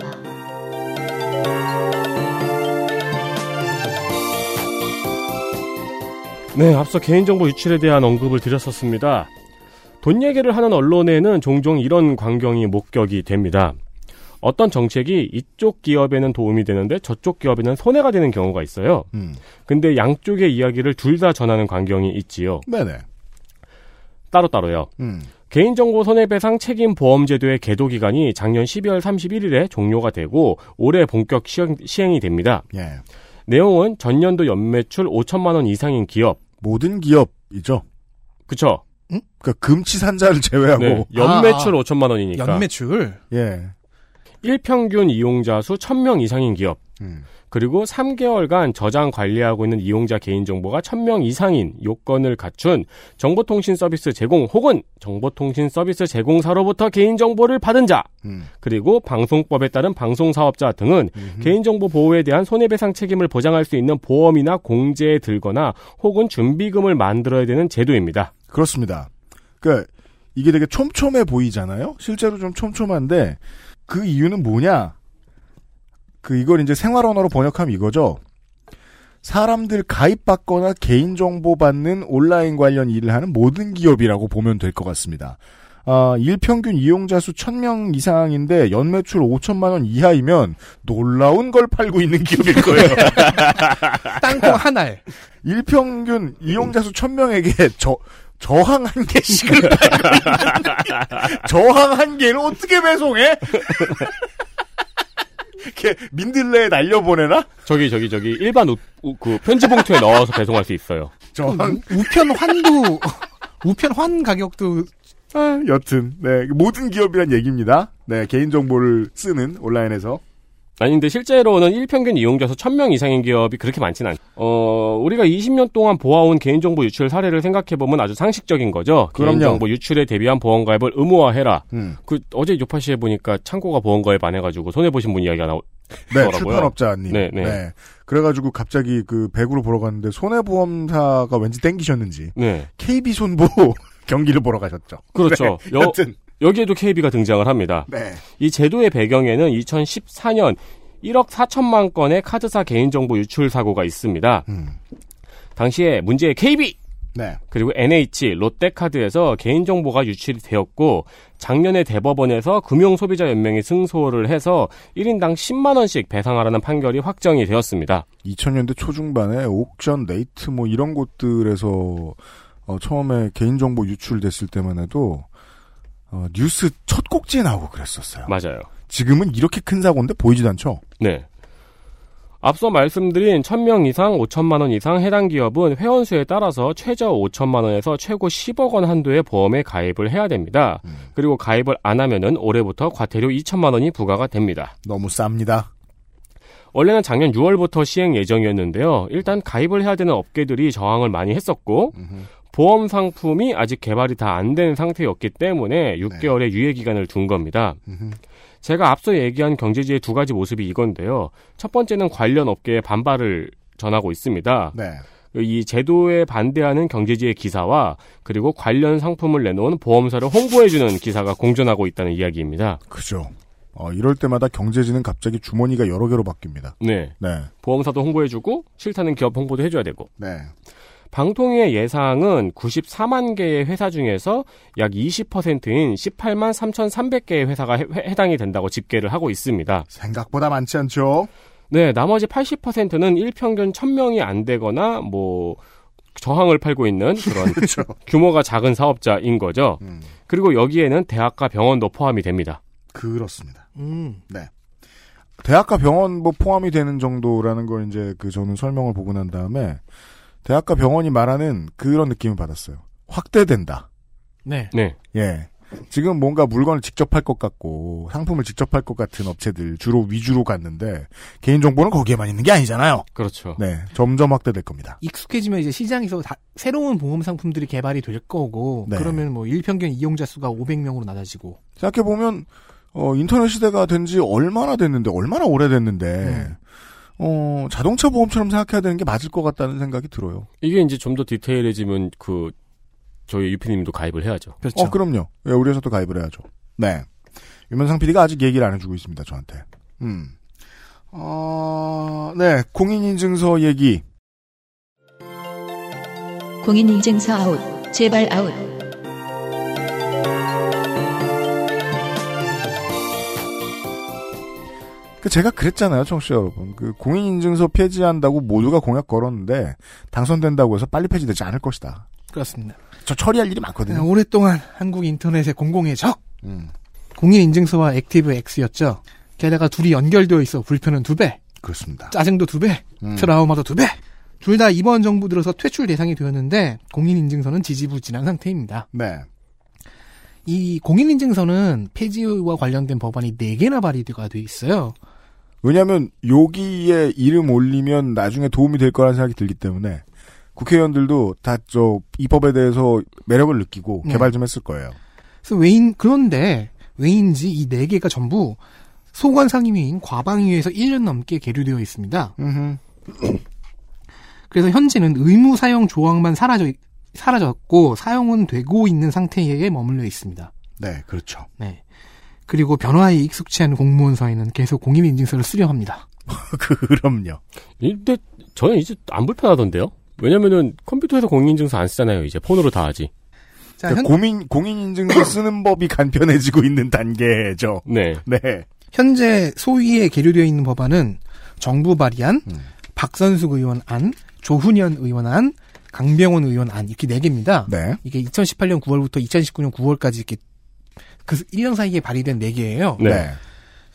네, 앞서 개인정보 유출에 대한 언급을 드렸었습니다. 돈 얘기를 하는 언론에는 종종 이런 광경이 목격이 됩니다. 어떤 정책이 이쪽 기업에는 도움이 되는데 저쪽 기업에는 손해가 되는 경우가 있어요. 근데 양쪽의 이야기를 둘 다 전하는 광경이 있지요. 네네. 따로따로요. 개인정보 손해배상 책임보험제도의 개도기간이 작년 12월 31일에 종료가 되고 올해 본격 시행이 됩니다. 예. 내용은 전년도 연매출 5천만 원 이상인 기업. 모든 기업이죠. 그쵸. 응? 그러니까 금치산자를 제외하고. 네, 연매출 5천만 원이니까. 연매출? 예. 일평균 이용자 수 1,000명 이상인 기업. 그리고 3개월간 저장 관리하고 있는 이용자 개인정보가 1,000명 이상인 요건을 갖춘 정보통신 서비스 제공 혹은 정보통신 서비스 제공사로부터 개인정보를 받은 자. 그리고 방송법에 따른 방송사업자 등은 개인정보 보호에 대한 손해배상 책임을 보장할 수 있는 보험이나 공제에 들거나 혹은 준비금을 만들어야 되는 제도입니다. 그렇습니다. 그러니까 이게 되게 촘촘해 보이잖아요. 실제로 좀 촘촘한데 그 이유는 뭐냐? 이걸 이제 생활 언어로 번역하면 이거죠. 사람들 가입받거나 개인정보 받는 온라인 관련 일을 하는 모든 기업이라고 보면 될 것 같습니다. 아, 일평균 이용자 수 1,000명 이상인데 연매출 5천만 원 이하이면 놀라운 걸 팔고 있는 기업일 거예요. 땅콩 한 알. 일평균 이용자 수 1,000명에게 저항 한 개씩을 저항 한 개를 어떻게 배송해? 이렇게 민들레에 날려보내나? 저기 일반 그 편지 봉투에 넣어서 배송할 수 있어요. 저항 우편 환 가격도 여튼 네 모든 기업이란 얘기입니다. 네 개인 정보를 쓰는 온라인에서. 아니 근데 실제로는 일평균 이용자 수 1,000명 이상인 기업이 그렇게 많진 않죠. 우리가 20년 동안 보아온 개인정보 유출 사례를 생각해보면 아주 상식적인 거죠. 그럼요. 개인정보 유출에 대비한 보험가입을 의무화해라. 어제 요파시에 보니까 창고가 보험가입 안 해가지고 손해보신 분 이야기가 나오더라고요. 네, 출판업자님. 네. 그래가지고 갑자기 그 배구를 보러 갔는데 손해보험사가 왠지 땡기셨는지 네. KB손보 경기를 보러 가셨죠. 그렇죠. 네, 여튼. 여기에도 KB가 등장을 합니다. 네. 이 제도의 배경에는 2014년 1억 4천만 건의 카드사 개인정보 유출 사고가 있습니다. 당시에 문제의 KB! 네. 그리고 NH, 롯데카드에서 개인정보가 유출이 되었고 작년에 대법원에서 금융소비자연맹이 승소를 해서 1인당 10만 원씩 배상하라는 판결이 확정이 되었습니다. 2000년대 초중반에 옥션, 네이트 이런 곳들에서 처음에 개인정보 유출됐을 때만 해도 뉴스 첫 꼭지에 나오고 그랬었어요. 맞아요. 지금은 이렇게 큰 사고인데 보이지도 않죠? 네. 앞서 말씀드린 1,000명 이상, 5천만 원 이상 해당 기업은 회원수에 따라서 최저 5천만 원에서 최고 10억 원 한도의 보험에 가입을 해야 됩니다. 그리고 가입을 안 하면은 올해부터 과태료 2천만 원이 부과가 됩니다. 너무 쌉니다. 원래는 작년 6월부터 시행 예정이었는데요. 일단 가입을 해야 되는 업계들이 저항을 많이 했었고 보험 상품이 아직 개발이 다 안 된 상태였기 때문에 6개월의 유예 기간을 둔 겁니다. 제가 앞서 얘기한 경제지의 두 가지 모습이 이건데요. 첫 번째는 관련 업계의 반발을 전하고 있습니다. 네. 이 제도에 반대하는 경제지의 기사와 그리고 관련 상품을 내놓은 보험사를 홍보해주는 기사가 공존하고 있다는 이야기입니다. 그죠. 이럴 때마다 경제지는 갑자기 주머니가 여러 개로 바뀝니다. 네. 보험사도 홍보해주고 싫다는 기업 홍보도 해줘야 되고. 네. 방통위의 예상은 94만 개의 회사 중에서 약 20%인 18만 3,300개의 회사가 해당이 된다고 집계를 하고 있습니다. 생각보다 많지 않죠? 네, 나머지 80%는 일평균 1,000명이 안 되거나 뭐 저항을 팔고 있는 그런 그렇죠. 규모가 작은 사업자인 거죠. 그리고 여기에는 대학과 병원도 포함이 됩니다. 그렇습니다. 네. 대학과 병원 뭐 포함이 되는 정도라는 걸 이제 그 저는 설명을 보고 난 다음에 대학과 병원이 말하는 그런 느낌을 받았어요. 확대된다. 네. 네. 예. 지금 뭔가 물건을 직접 팔 것 같고 상품을 직접 팔 것 같은 업체들 주로 위주로 갔는데 개인정보는 거기에만 있는 게 아니잖아요. 그렇죠. 네, 점점 확대될 겁니다. 익숙해지면 이제 시장에서 다 새로운 보험 상품들이 개발이 될 거고 네. 그러면 뭐 일평균 이용자 수가 500명으로 낮아지고 생각해보면 인터넷 시대가 된 지 얼마나 됐는데 얼마나 오래됐는데 자동차 보험처럼 생각해야 되는 게 맞을 것 같다는 생각이 들어요. 이게 이제 좀 더 디테일해지면 그 저희 유피님도 가입을 해야죠. 그렇죠. 그럼요. 예, 우리 회사도 가입을 해야죠. 네. 유명상 PD가 아직 얘기를 안 해주고 있습니다, 저한테. 네. 공인인증서 얘기. 공인인증서 아웃. 제발 아웃. 제가 그랬잖아요, 청취자 여러분. 공인인증서 폐지한다고 모두가 공약 걸었는데, 당선된다고 해서 빨리 폐지되지 않을 것이다. 그렇습니다. 저 처리할 일이 많거든요. 오랫동안 한국 인터넷의 공공의 적. 공인인증서와 액티브 X였죠. 게다가 둘이 연결되어 있어 불편은 2배. 그렇습니다. 짜증도 2배. 트라우마도 2배. 둘 다 이번 정부 들어서 퇴출 대상이 되었는데 공인인증서는 지지부진한 상태입니다. 네. 이 공인인증서는 폐지와 관련된 법안이 4개나 발의가 돼 있어요. 왜냐하면 여기에 이름 올리면 나중에 도움이 될 거라는 생각이 들기 때문에 국회의원들도 다 이 법에 대해서 매력을 느끼고 개발 좀 했을 거예요. 그래서 왜인지 이 4개가 전부 소관 상임위인 과방위에서 1년 넘게 계류되어 있습니다. 그래서 현재는 의무 사용 조항만 사라졌고 사용은 되고 있는 상태에 머물러 있습니다. 네, 그렇죠. 네. 그리고 변화에 익숙치 않은 공무원 사이는 계속 공인인증서를 쓰려 합니다. 그럼요. 근데 저는 이제 안 불편하던데요? 왜냐면은 컴퓨터에서 공인인증서 안 쓰잖아요. 이제 폰으로 다 하지. 자, 공인인증서 쓰는 법이 간편해지고 있는 단계죠. 네. 네. 현재 소위에 계류되어 있는 법안은 정부 발의안, 박선숙 의원 안, 조훈현 의원 안, 강병원 의원 안 이렇게 4개입니다. 네. 이게 2018년 9월부터 2019년 9월까지 이렇게 그 1년 사이에 발의된 4개예요. 네.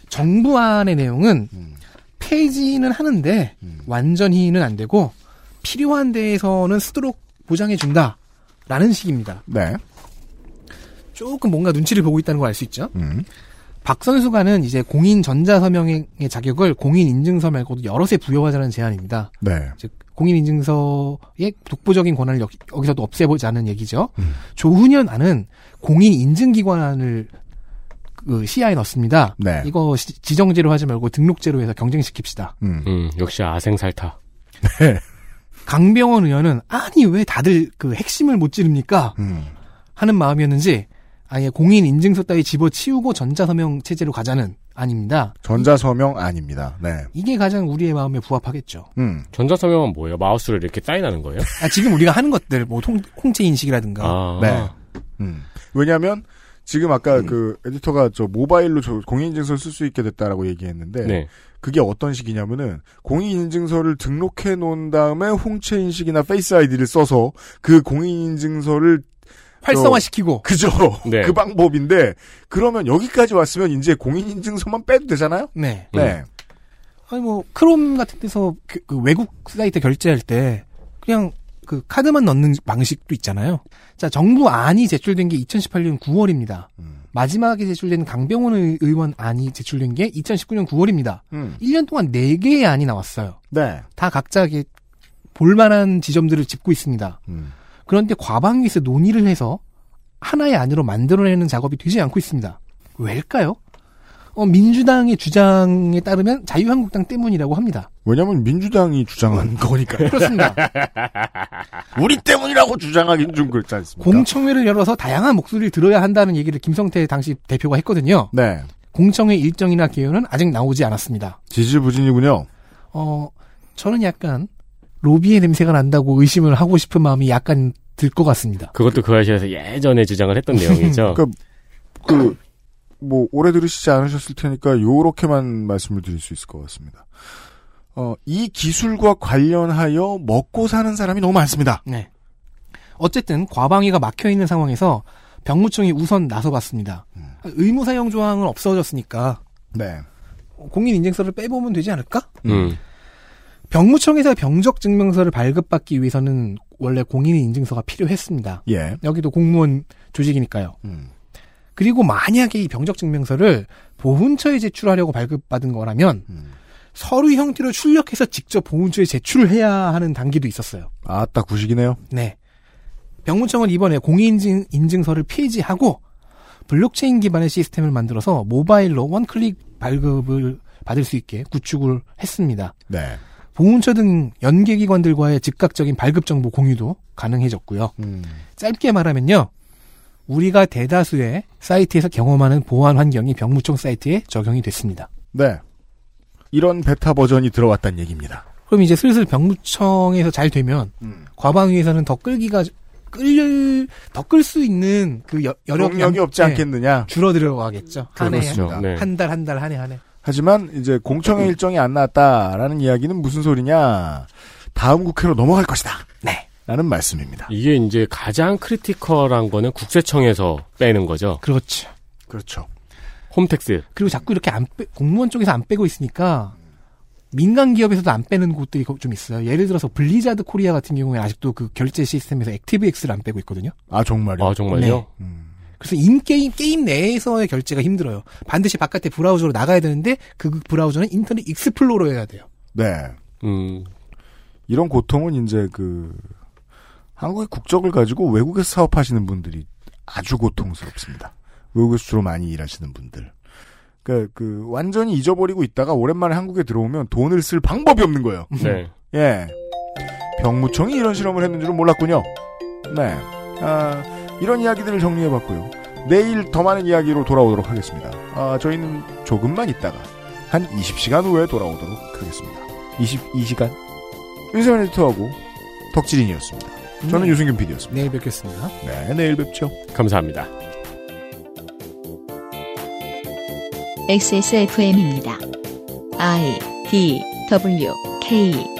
정부안의 내용은 폐지는 하는데 완전히는 안 되고 필요한 데에서는 쓰도록 보장해준다라는 식입니다. 네. 조금 뭔가 눈치를 보고 있다는 걸 알 수 있죠. 박선수관은 이제 공인 전자서명의 자격을 공인인증서 말고도 여럿에 부여하자는 제안입니다. 네. 즉 공인인증서의 독보적인 권한을 여기서도 없애보자는 얘기죠. 조훈현 안은 공인인증기관을 그 시야에 넣습니다. 네. 이거 지정제로 하지 말고 등록제로 해서 경쟁시킵시다. 역시 아생살타. 네. 강병원 의원은 아니 왜 다들 그 핵심을 못 찌릅니까? 하는 마음이었는지 아예 공인인증서 따위 집어치우고 전자서명 체제로 가자는 아닙니다. 전자서명 아닙니다. 네. 이게 가장 우리의 마음에 부합하겠죠. 전자서명은 뭐예요? 마우스를 이렇게 사인하는 거예요? 아, 지금 우리가 하는 것들 뭐 홍채인식이라든가. 아. 네. 왜냐하면 지금 아까 그 에디터가 모바일로 공인인증서를 쓸 수 있게 됐다라고 얘기했는데 네. 그게 어떤 식이냐면은 공인인증서를 등록해 놓은 다음에 홍채인식이나 페이스 아이디를 써서 그 공인인증서를 활성화시키고 그죠. 네. 그 방법인데 그러면 여기까지 왔으면 이제 공인인증서만 빼도 되잖아요. 네. 네. 아니 뭐 크롬 같은 데서 그 외국 사이트 결제할 때 그냥 그 카드만 넣는 방식도 있잖아요. 자, 정부 안이 제출된 게 2018년 9월입니다. 마지막에 제출된 강병원 의원 안이 제출된 게 2019년 9월입니다. 1년 동안 4개의 안이 나왔어요. 네. 다 각자 볼만한 지점들을 짚고 있습니다. 그런데 과방위에서 논의를 해서 하나의 안으로 만들어내는 작업이 되지 않고 있습니다. 왜일까요? 민주당의 주장에 따르면 자유한국당 때문이라고 합니다. 왜냐하면 민주당이 주장한 거니까요. 그렇습니다. 우리 때문이라고 주장하기는 좀 그렇지 않습니까? 공청회를 열어서 다양한 목소리를 들어야 한다는 얘기를 김성태 당시 대표가 했거든요. 네. 공청회 일정이나 개요는 아직 나오지 않았습니다. 지지부진이군요. 저는 약간 로비의 냄새가 난다고 의심을 하고 싶은 마음이 약간 들 것 같습니다. 그것도 그 아시아에서 예전에 주장을 했던 내용이죠. 그러니까 뭐 오래 들으시지 않으셨을 테니까 요렇게만 말씀을 드릴 수 있을 것 같습니다. 이 기술과 관련하여 먹고 사는 사람이 너무 많습니다. 네. 어쨌든 과방위가 막혀있는 상황에서 병무청이 우선 나서봤습니다. 의무사용 조항은 없어졌으니까 네. 공인인증서를 빼보면 되지 않을까? 병무청에서 병적증명서를 발급받기 위해서는 원래 공인인증서가 필요했습니다. 예. 여기도 공무원 조직이니까요. 그리고 만약에 이 병적증명서를 보훈처에 제출하려고 발급받은 거라면 서류 형태로 출력해서 직접 보훈처에 제출을 해야 하는 단계도 있었어요. 아, 딱 구식이네요. 네. 병무청은 이번에 공인인증서를 폐지하고 블록체인 기반의 시스템을 만들어서 모바일로 원클릭 발급을 받을 수 있게 구축을 했습니다. 네. 보훈처 등 연계기관들과의 즉각적인 발급 정보 공유도 가능해졌고요. 짧게 말하면요. 우리가 대다수의 사이트에서 경험하는 보안 환경이 병무청 사이트에 적용이 됐습니다. 네. 이런 베타 버전이 들어왔단 얘기입니다. 그럼 이제 슬슬 병무청에서 잘 되면 과방위에서는 더 끌 수 있는 그 여력이 없지 않겠느냐. 줄어들어 가겠죠. 한 해. 하지만 이제 공청회 일정이 안 나왔다라는 이야기는 무슨 소리냐. 다음 국회로 넘어갈 것이다. 네. 라는 말씀입니다. 이게 이제 가장 크리티컬한 거는 국세청에서 빼는 거죠. 그렇죠. 그렇죠. 홈택스. 그리고 자꾸 이렇게 공무원 쪽에서 안 빼고 있으니까 민간 기업에서도 안 빼는 곳들이 좀 있어요. 예를 들어서 블리자드 코리아 같은 경우에 아직도 그 결제 시스템에서 액티브엑스를 안 빼고 있거든요. 아, 정말요? 아, 정말요? 네. 그래서 게임 내에서의 결제가 힘들어요. 반드시 바깥에 브라우저로 나가야 되는데 그 브라우저는 인터넷 익스플로러 해야 돼요. 네. 이런 고통은 이제 한국의 국적을 가지고 외국에서 사업하시는 분들이 아주 고통스럽습니다. 외국에서 주로 많이 일하시는 분들. 그러니까 완전히 잊어버리고 있다가 오랜만에 한국에 들어오면 돈을 쓸 방법이 없는 거예요. 네. 예. 병무청이 이런 실험을 했는 줄은 몰랐군요. 네. 아, 이런 이야기들을 정리해봤고요. 내일 더 많은 이야기로 돌아오도록 하겠습니다. 아, 저희는 조금만 있다가 한 20시간 후에 돌아오도록 하겠습니다. 22시간. 윤세민 에디터하고 덕질인이었습니다. 저는 유승균 PD였습니다. 내일 뵙겠습니다. 네, 내일 뵙죠. 감사합니다. XSFM입니다. I, D, W, K